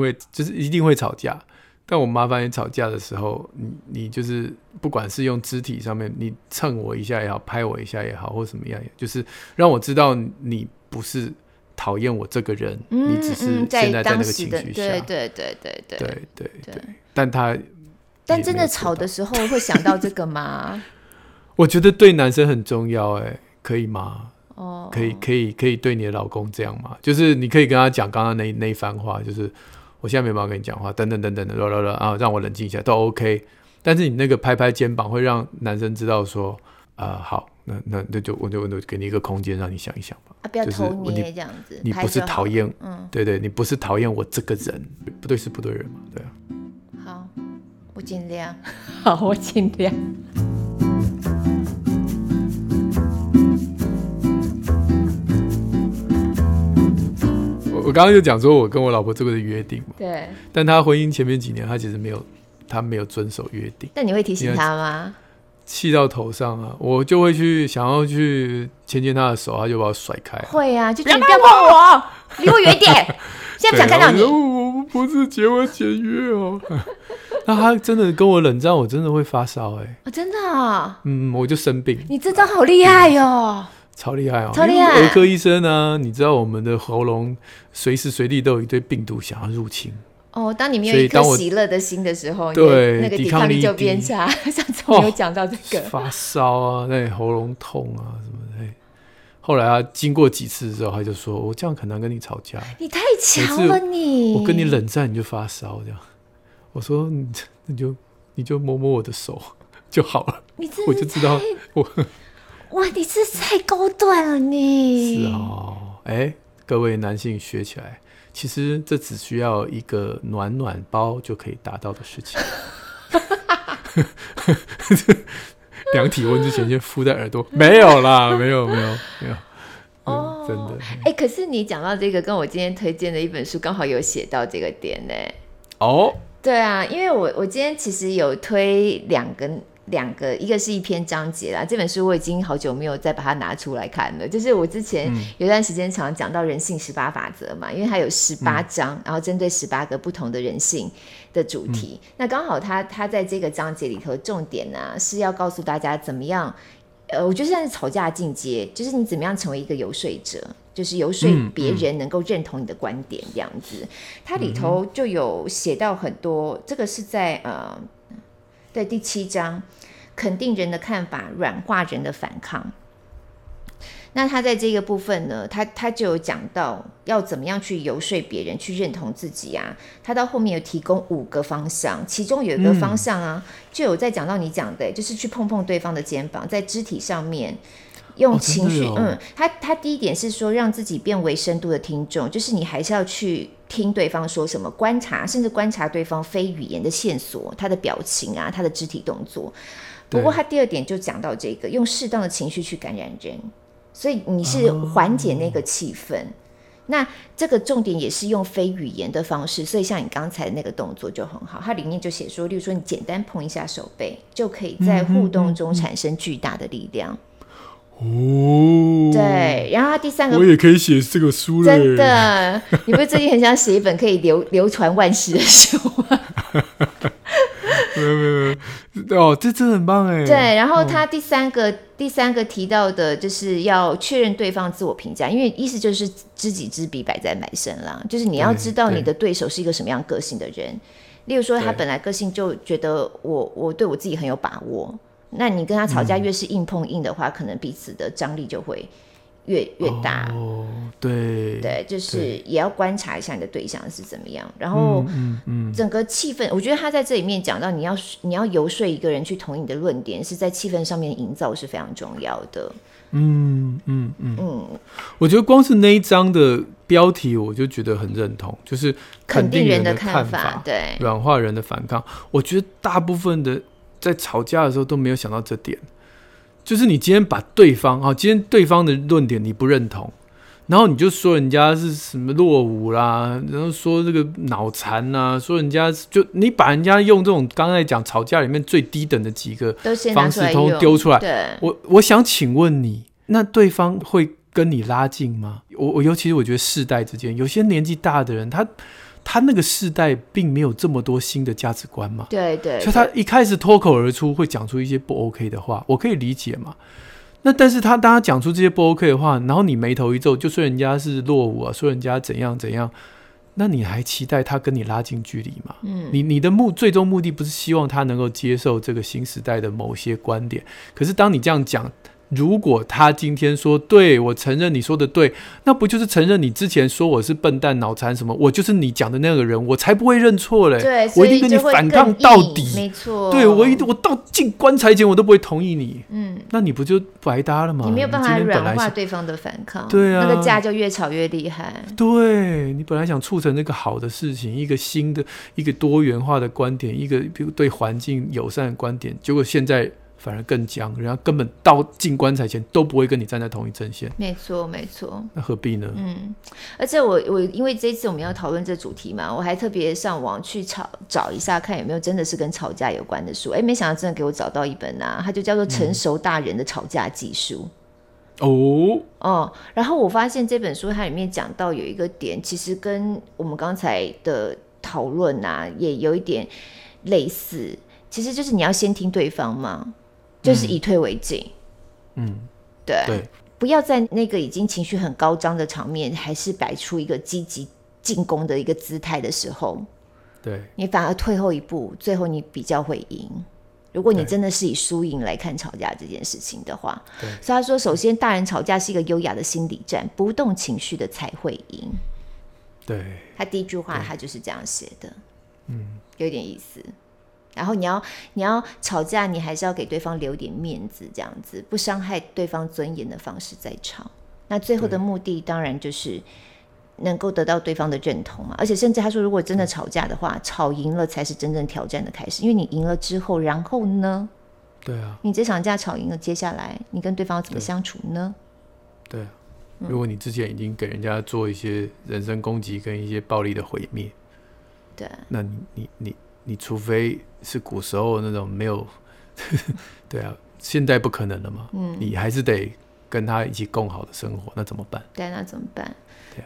会吵架，但我麻烦你吵架的时候，你就是不管是用肢体上面，你蹭我一下也好，拍我一下也好，或什么样也好，就是让我知道你不是讨厌我这个人，你只是现在在那个情绪下，对，但真的吵的时候会想到这个吗？我觉得对男生很重要，可以吗？可以对你的老公这样吗？就是你可以跟他讲刚刚那一番话，就是我现在没办法跟你讲话，等等，让我冷静一下都 OK。但是你那个拍拍肩膀会让男生知道说，好。那就我就给你一个空间，让你想一想吧。不要偷捏这样子。你不是讨厌，对，你不是讨厌我这个人，不对是不对人嘛，对啊。好，我尽量。我刚刚就讲说我跟我老婆这个的约定嘛，对。但她婚姻前面几年，她其实没有遵守约定。但你会提醒她吗？气到头上啊，我就会去想要去牵牵他的手，他就把我甩开。会啊，就觉得你不要碰我，离我远一点，现在不想看到你。我不是结婚前约哦。那他真的跟我冷战，我真的会发烧哎、欸。真的啊、哦？嗯，我就生病。你这招好厉害哟、哦！超厉害哦！超厉害！儿科医生啊，你知道我们的喉咙随时随地都有一堆病毒想要入侵。哦，当你没有一颗喜乐的心的时候，对，那个抵抗力就变差。上次我有讲到这个、哦、发烧啊，那喉咙痛啊什么的。后来他经过几次之后，他就说：“我这样很难跟你吵架，你太强了你，我跟你冷战你就发烧这样。”我说：“你就摸摸我的手就好了。”你真的，我就知道我。哇，你是太高端了你！是哦，哎，各位男性学起来，其实这只需要一个暖暖包就可以达到的事情。量体温之前先敷在耳朵，没有啦，没有。哦，真的。哎，可是你讲到这个，跟我今天推荐的一本书刚好有写到这个点呢。哦，对啊，因为我今天其实有推两个，一个是一篇章节啦，这本书我已经好久没有再把它拿出来看了，就是我之前有段时间常讲到人性18法则嘛，因为它有18章、然后针对18个不同的人性的主题、那刚好它在这个章节里头重点啊是要告诉大家怎么样我觉得现在是吵架进阶，就是你怎么样成为一个游说者，就是游说别人能够认同你的观点这样子、它里头就有写到很多，这个是在对，第7章，肯定人的看法，软化人的反抗。那他在这个部分呢，他就有讲到要怎么样去游说别人去认同自己啊。他到后面有提供5个方向，其中有一个方向啊，就有在讲到你讲的，就是去碰碰对方的肩膀，在肢体上面用情绪、他第一点是说让自己变为深度的听众，就是你还是要去听对方说什么，观察，甚至观察对方非语言的线索，他的表情啊，他的肢体动作。不过他第2点就讲到这个用适当的情绪去感染人，所以你是缓解那个气氛、那这个重点也是用非语言的方式，所以像你刚才那个动作就很好，他里面就写说，例如说你简单碰一下手背，就可以在互动中产生巨大的力量。哦，对，然后他第3个，我也可以写这个书了，真的，你不是最近很想写一本可以流传万世的书吗？没有哦，这真的很棒哎。对，然后他第三个提到的就是要确认对方自我评价，因为意思就是知己知彼，百战百胜啦，就是你要知道你的对手是一个什么样个性的人。例如说，他本来个性就觉得我对我自己很有把握。那你跟他吵架越是硬碰硬的话，可能彼此的张力就会越大。哦，对，就是也要观察一下你的对象是怎么样，然后整个气氛，我觉得他在这里面讲到你要游说一个人去同意你的论点，是在气氛上面营造是非常重要的。我觉得光是那一章的标题我就觉得很认同，就是肯定人的看法，对，软化人的反抗。我觉得大部分的在吵架的时候都没有想到这点，就是你今天把对方今天对方的论点你不认同，然后你就说人家是什么落伍啦，然后说这个脑残啊，说人家就你把人家用这种刚才讲吵架里面最低等的几个方式都丢出来，我想请问你，那对方会跟你拉近吗？我尤其是我觉得世代之间，有些年纪大的人他那个世代并没有这么多新的价值观嘛，对，所以他一开始脱口而出会讲出一些不 OK 的话，我可以理解嘛。那但是当他讲出这些不 OK 的话，然后你眉头一皱，就说人家是落伍啊，说人家怎样怎样，那你还期待他跟你拉近距离吗？你的最终目的不是希望他能够接受这个新时代的某些观点，可是当你这样讲，如果他今天说对，我承认你说的对，那不就是承认你之前说我是笨蛋脑残什么，我就是你讲的那个人，我才不会认错嘞。对，我一定跟你反抗到底，没错。对，我到进棺材前我都不会同意你。那你不就白搭了吗？你没有办法软化对方的反抗。对啊，那个架就越吵越厉害。对，你本来想促成那个好的事情，一个新的一个多元化的观点，一个对环境友善的观点，结果现在反而更僵，人家根本到进棺材前都不会跟你站在同一阵线。没错没错，那何必呢？嗯，而且我因为这一次我们要讨论这主题嘛，我还特别上网去找一下看有没有真的是跟吵架有关的书，哎，没想到真的给我找到一本啊，它就叫做《成熟大人的吵架技术》。哦，然后我发现这本书它里面讲到有一个点，其实跟我们刚才的讨论啊也有一点类似，其实就是你要先听对方嘛，就是以退为进。嗯，对，不要在那个已经情绪很高涨的场面，还是摆出一个积极进攻的一个姿态的时候，对，你反而退后一步，最后你比较会赢。如果你真的是以输赢来看吵架这件事情的话，所以他说，首先大人吵架是一个优雅的心理战，不动情绪的才会赢。对，他第一句话他就是这样写的，嗯，有点意思。然后你要吵架，你还是要给对方留点面子，这样子不伤害对方尊严的方式在吵。那最后的目的当然就是能够得到对方的认同嘛，而且甚至他说，如果真的吵架的话，吵赢了才是真正挑战的开始，因为你赢了之后，然后呢？对啊，你这场架吵赢了，接下来你跟对方要怎么相处呢？对啊，如果你之前已经给人家做一些人身攻击跟一些暴力的毁灭，对，那你除非是古时候那种没有对啊，现在不可能了嘛，你还是得跟他一起共好的生活，那怎么办？对，那怎么办？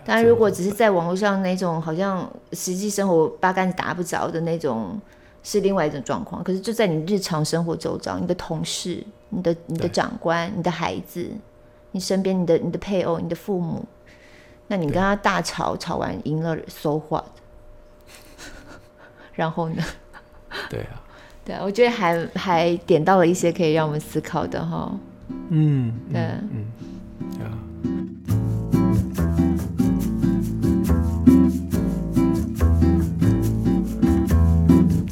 当然，如果只是在网络上那种好像实际生活八竿子打不着的那种，是另外一种状况。可是就在你日常生活周遭，你的同事、你的长官、你的孩子、你身边、你的配偶、你的父母，那你跟他大吵，吵完赢了 so what？ 然后呢？对啊，对，我觉得还点到了一些可以让我们思考的哈。嗯，对，嗯啊。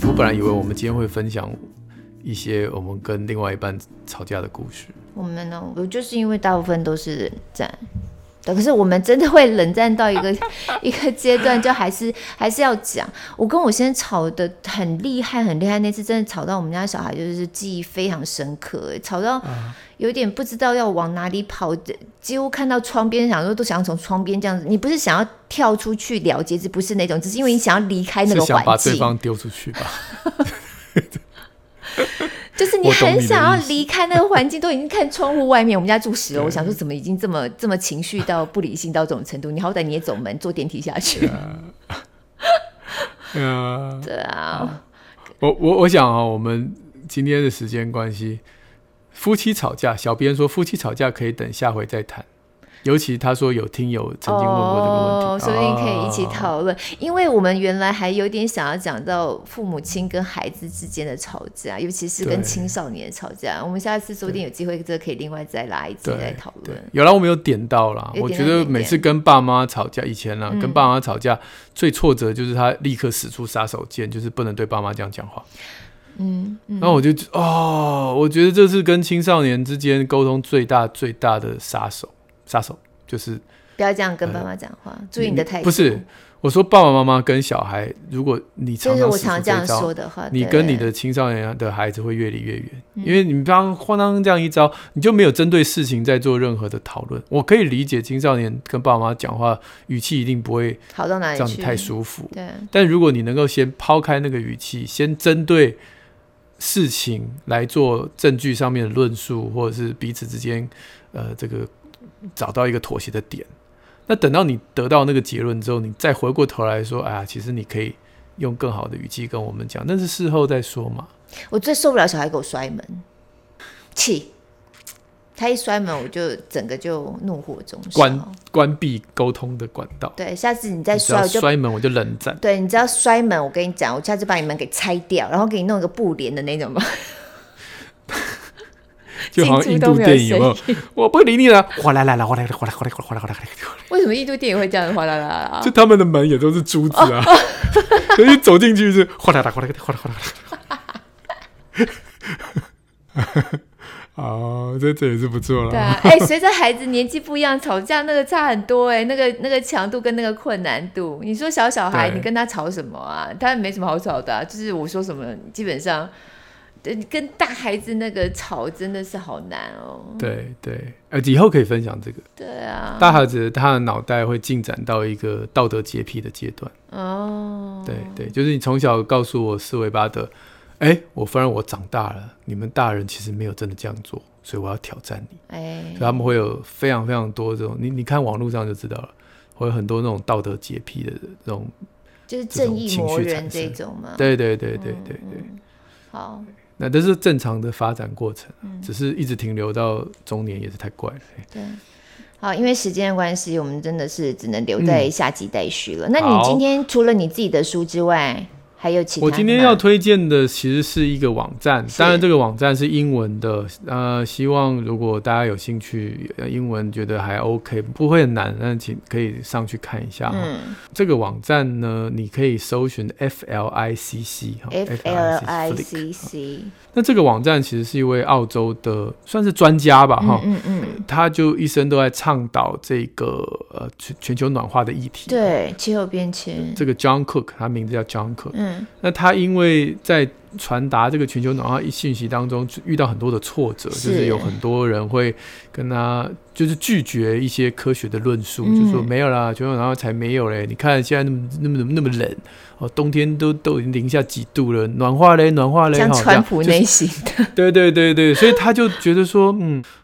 我本来以为我们今天会分享一些我们跟另外一半吵架的故事。我们呢，我就是因为大部分都是冷战，可是我们真的会冷战到一个阶段，就还是要讲。我跟我先生吵得很厉害，很厉害，那次真的吵到我们家小孩就是记忆非常深刻，吵到有点不知道要往哪里跑，几乎看到窗边想说都想要从窗边这样子。你不是想要跳出去了结，不是那种，只是因为你想要离开那个环境，是想把对方丢出去吧就是你很想要离开那个环境，都已经看窗户外面，我们家住10楼，我想说怎么已经这么情绪到不理性到这种程度，你好歹你也走门坐电梯下去。对啊，我想啊，我们今天的时间关系，夫妻吵架，小编说夫妻吵架可以等下回再谈。尤其他说有听友曾经问过这个问题，所以可以一起讨论。因为我们原来还有点想要讲到父母亲跟孩子之间的吵架，尤其是跟青少年的吵架。我们下次说不定有机会，这可以另外再拉一集来讨论。有啦，我们有点到啦。我觉得每次跟爸妈吵架，以前啦，跟爸妈吵架最挫折就是他立刻使出杀手锏，就是不能对爸妈这样讲话。然后我就我觉得这是跟青少年之间沟通最大最大的杀手就是不要这样跟爸妈讲话，注意你的态度。不是我说爸爸妈妈跟小孩，如果你常常使出这一招的话，你跟你的青少年的孩子会越离越远。因为你们当这样一招，你就没有针对事情在做任何的讨论。我可以理解青少年跟爸妈讲话语气一定不会好到哪里去，让你太舒服。对，但如果你能够先抛开那个语气，先针对事情来做证据上面的论述，或者是彼此之间这个找到一个妥协的点，那等到你得到那个结论之后，你再回过头来说，哎呀，其实你可以用更好的语气跟我们讲，但是事后再说嘛。我最受不了小孩给我摔门，气，他一摔门我就整个就怒火中烧，关闭沟通的管道。对，下次你再摔，我就摔门，我就冷战。对，你只要摔门，我跟你讲，我下次把你门给拆掉，然后给你弄一个布帘的那种吧。就好像印度电影有没有？我不理你了，哗啦啦啦，哗啦啦，哗啦啦，哗啦啦，哗啦啦。为什么印度电影会这样哗啦啦啦？就他们的门也都是珠子啊，所以走进去是哗啦啦，哗啦啦，哗啦啦啦。哦，这也是不错了。对啊，随着孩子年纪不一样，吵架那个差很多那个强度跟那个困难度。你说小孩，你跟他吵什么啊？他没什么好吵的啊，就是我说什么，基本上。跟大孩子那个吵真的是好难哦。对对，以后可以分享这个。对啊，大孩子他的脑袋会进展到一个道德洁癖的阶段。哦，对对，就是你从小告诉我四维八德，哎，我发现我长大了，你们大人其实没有真的这样做，所以我要挑战你。哎，所以他们会有非常非常多这种，你看网络上就知道了，会有很多那种道德洁癖的这种，就是正义魔人这种嘛。对对对对对对。好，那这是正常的发展过程，只是一直停留到中年也是太怪了。对，好，因为时间的关系，我们真的是只能留在下集待续了。那你今天除了你自己的书之外，还有其他的吗？我今天要推荐的其实是一个网站，当然这个网站是英文的，希望如果大家有兴趣，英文觉得还 OK， 不会很难，但请可以上去看一下。这个网站呢，你可以搜寻 FLICC。 那这个网站其实是一位澳洲的算是专家吧，他就一生都在倡导这个全球暖化的议题，对，气候变迁。这个 John Cook， 他名字叫 John Cook。那他因为在传达这个全球暖化信息当中遇到很多的挫折，就是有很多人会跟他就是拒绝一些科学的论述，就说没有啦，全球暖化才没有咧，你看现在那么冷，冬天都已经零下几度了，暖化咧暖化咧，像川普内心的、就是、对对对对，所以他就觉得说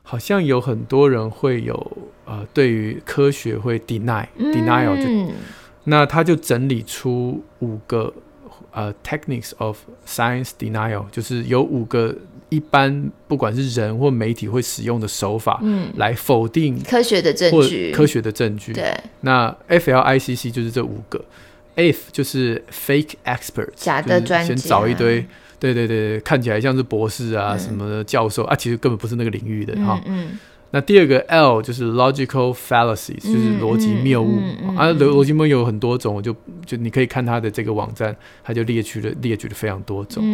好像有很多人会有对于科学会 denial 那他就整理出5个techniques of science denial， 就是有5个一般不管是人或媒体会使用的手法，来否定科学的证据。科学的证据，对。那 FLICC 就是这5个 ，F 就是 fake expert， 假的专家，就是、先找一堆，对对对，看起来像是博士啊什么的教授其实根本不是那个领域的哈。那第2个 L 就是 logical fallacies， 就是逻辑谬误。逻辑谬误有很多种，就你可以看他的这个网站，他就列举了非常多种。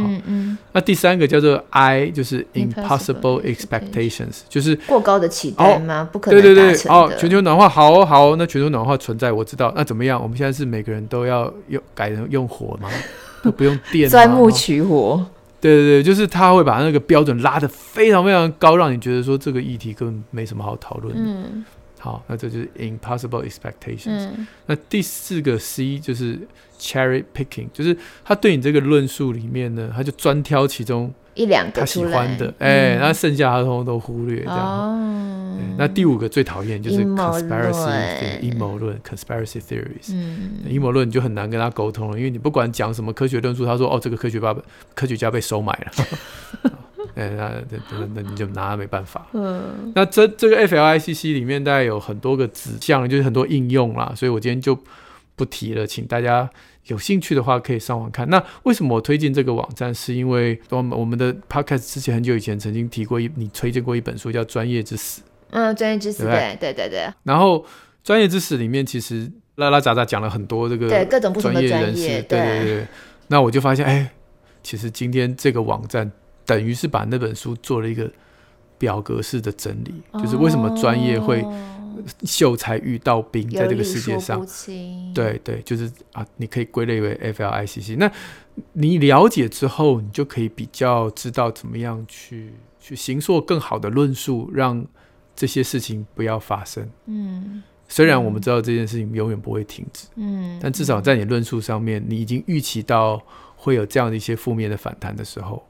那第3个叫做 I， 就是 impossible expectations， 就是过高的期待吗？不可能达成的。对对对，全球暖化好，那全球暖化存在，我知道。那怎么样？我们现在是每个人都要改成用火吗？都不用电吗？钻木取火。对对对，就是他会把那个标准拉得非常非常高，让你觉得说这个议题根本没什么好讨论的。好，那这就是 impossible expectations。那第4个 C 就是 cherry picking， 就是他对你这个论述里面呢，他就专挑其中1-2个他喜欢的，那剩下他通通都忽略这样。那第5个最讨厌就是 conspiracy theories， 阴谋论你就很难跟他沟通了，因为你不管讲什么科学论述，他说这个科学家被收买了，那你就拿他没办法。那这个 FLICC 里面大概有很多个指向，就是很多应用啦，所以我今天就不提了，请大家有兴趣的话可以上网看。那为什么我推荐这个网站，是因为我们的 podcast 之前很久以前曾经提过你推荐过一本书叫专业之死。专业之死， 对。然后专业之死里面其实拉拉杂杂讲了很多这个对各种不同的专业，对。那我就发现其实今天这个网站等于是把那本书做了一个表格式的整理，就是为什么专业会秀才遇到兵在这个世界上，对对，就是你可以归类为 FLICC。 那你了解之后，你就可以比较知道怎么样去形塑更好的论述，让这些事情不要发生。虽然我们知道这件事情永远不会停止，但至少在你论述上面，你已经预期到会有这样的一些负面的反弹的时候，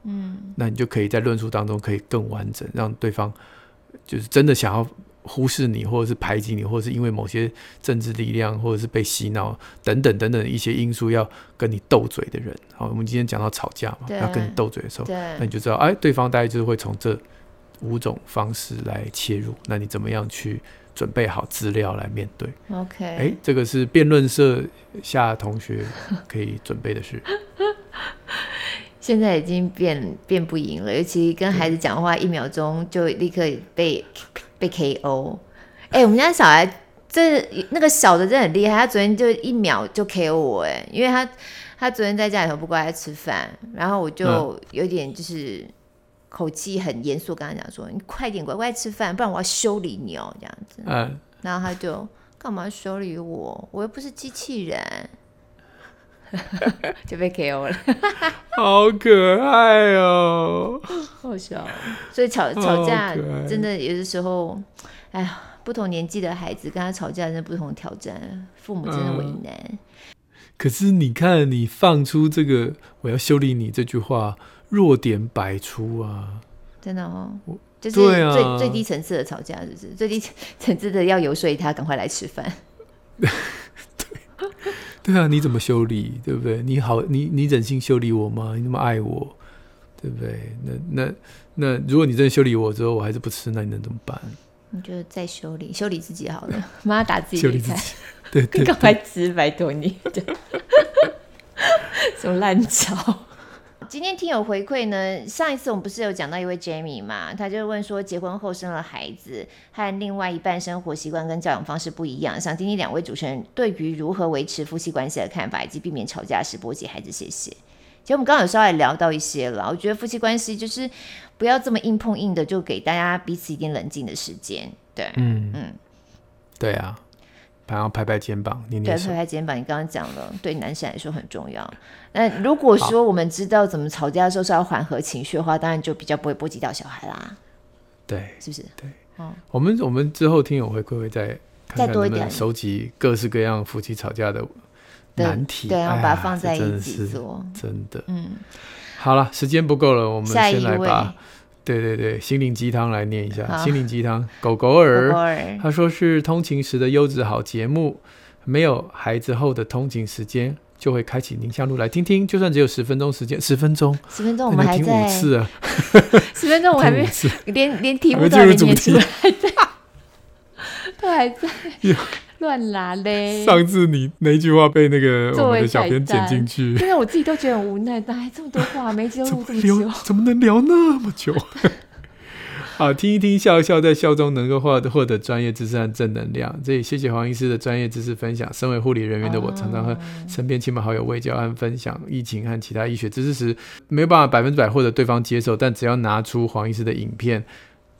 那你就可以在论述当中可以更完整，让对方就是真的想要忽视你，或者是排挤你，或者是因为某些政治力量，或者是被洗脑等等等等一些因素要跟你斗嘴的人。好，我们今天讲到吵架嘛，要跟你斗嘴的时候，那你就知道对方大概就是会从这5种方式来切入，那你怎么样去准备好资料来面对。 OK， 这个是辩论社下同学可以准备的事。现在已经变不赢了，尤其跟孩子讲话1秒钟就立刻被 KO。 我们家小孩那个小的真的很厉害，他昨天就1秒就 KO 我，因为他昨天在家里头不乖，在吃饭，然后我就有点就是口气很严肃跟他讲说，你快点乖乖吃饭，不然我要修理你这样子。然后他就干嘛修理我，我又不是机器人。就被 KO 了。好可爱哦，好笑。所以 吵架真的有的时候，哎呀，不同年纪的孩子跟他吵架真的不同的挑战，父母真的为难。可是你看你放出这个我要修理你这句话，弱点百出啊，真的哦。就是 最低层次的吵架，就是最低层次的要游说他赶快来吃饭。对啊，你怎么修理，对不对？你好，你忍心修理我吗？你那么爱我，对不对？那如果你真的修理我之后我还是不吃，那你能怎么办？你就再修理自己好了，妈打自己离开，对对对，赶快吃，拜托你。什么烂吵。今天听友回馈呢，上一次我们不是有讲到一位 Jamie 嘛，他就问说结婚后生了孩子和另外一半生活习惯跟教养方式不一样，想听听两位主持人对于如何维持夫妻关系的看法，以及避免吵架时波及孩子。谢谢。其实我们刚刚有稍微聊到一些了，我觉得夫妻关系就是不要这么硬碰硬的，就给大家彼此一点冷静的时间。对，嗯，对啊，然后拍拍肩膀，捏手，对，拍拍肩膀。你刚刚讲了，对男生来说很重要。那如果说我们知道怎么吵架的时候是要缓和情绪的话，当然就比较不会波及到小孩啦。对，是不是？对，嗯，我们之后听友回馈会再多一点，收集各式各样夫妻吵架的难题，对，然后把它放在一起做，真的。嗯，好了，时间不够了，我们先来把。对对对，心灵鸡汤来念一下。心灵鸡汤，狗狗儿，他说是通勤时的优质好节目，没有孩子后的通勤时间就会开启宁夏路来听听，就算只有10分钟时间，10分钟我们还在听5次啊，10分钟我还没连题目都还没念出来，都还在乱拉嘞。上次你那句话被那个我们的小编剪进去，真的我自己都觉得很无奈，哪来这么多话，每一集都录这么久，怎么能聊那么久？好，听一听笑一笑，在笑中能够获得专业知识和正能量。这里谢谢黄医师的专业知识分享。身为护理人员的我，常常和身边亲朋好友卫教和分享疫情和其他医学知识时，没有办法100%获得对方接受，但只要拿出黄医师的影片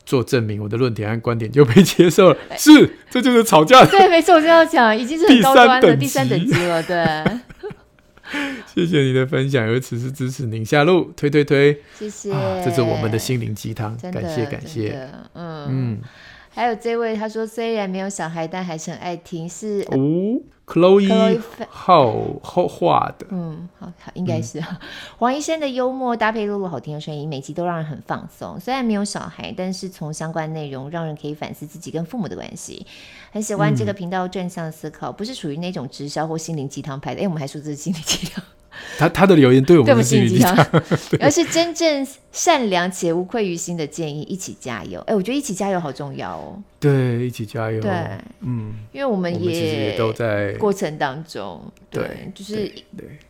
做证明，我的论点和观点就被接受了。是，这就是吵架的。对，没错，我就要讲，已经是很高端的第三等级了。对。谢谢你的分享，而此是支持宁夏路，推推推，谢谢。啊，这是我们的心灵鸡汤，感谢。嗯，还有这位他说虽然没有小孩，但还是很爱听，是Chloe 浩画的，嗯，好，应该是。黄医生的幽默搭配露露好听的声音，每集都让人很放松。虽然没有小孩，但是从相关内容让人可以反思自己跟父母的关系。很喜欢这个频道正向思考，不是属于那种直销或心灵鸡汤派的。我们还说这是心灵鸡汤。他的留言对我们是心灵鸡汤，而是真正善良且无愧于心的建议。一起加油！我觉得一起加油好重要哦。对，一起加油。对，嗯，因为我们其实也都在过程当中，对，就是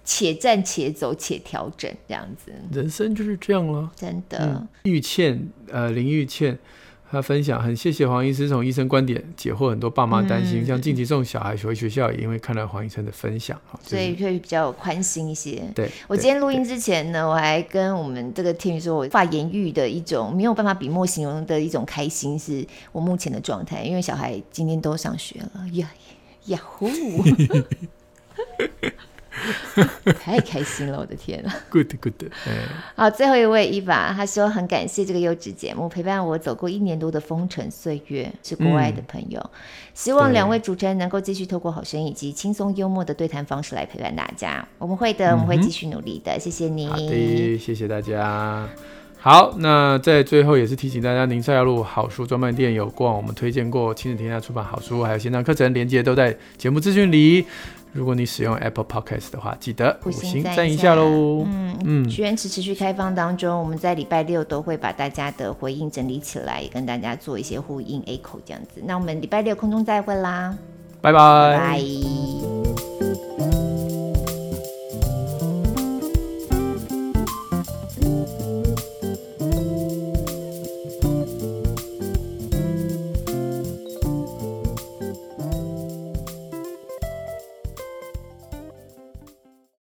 且战且走且调整这样子。人生就是这样了，真的。林玉倩。他分享很谢谢黄医师从医生观点解惑很多爸妈担心，像近期送小孩回学校也因为看到黄医生的分享，所以会比较宽心一些。对，我今天录音之前呢，我还跟我们这个 team 说，我无法言喻的一种没有办法笔墨形容的一种开心是我目前的状态，因为小孩今天都上学了呀呼太开心了，我的天啊 Good、好，最后一位伊娃，他说很感谢这个优质节目陪伴我走过1年多的风尘岁月，是国外的朋友，希望两位主持人能够继续透过好声音以及轻松幽默的对谈方式来陪伴大家。我们会的，我们会继续努力的，谢谢你。好的，谢谢大家。好，那在最后也是提醒大家，宁夏路好书专卖店有逛我们推荐过亲子天下出版好书还有线上课程连结都在节目资讯里，如果你使用 Apple Podcast 的话，记得5星赞一下喽。许愿池持续开放当中，我们在礼拜六都会把大家的回应整理起来，也跟大家做一些呼应 echo 这样子。那我们礼拜六空中再会啦，拜拜。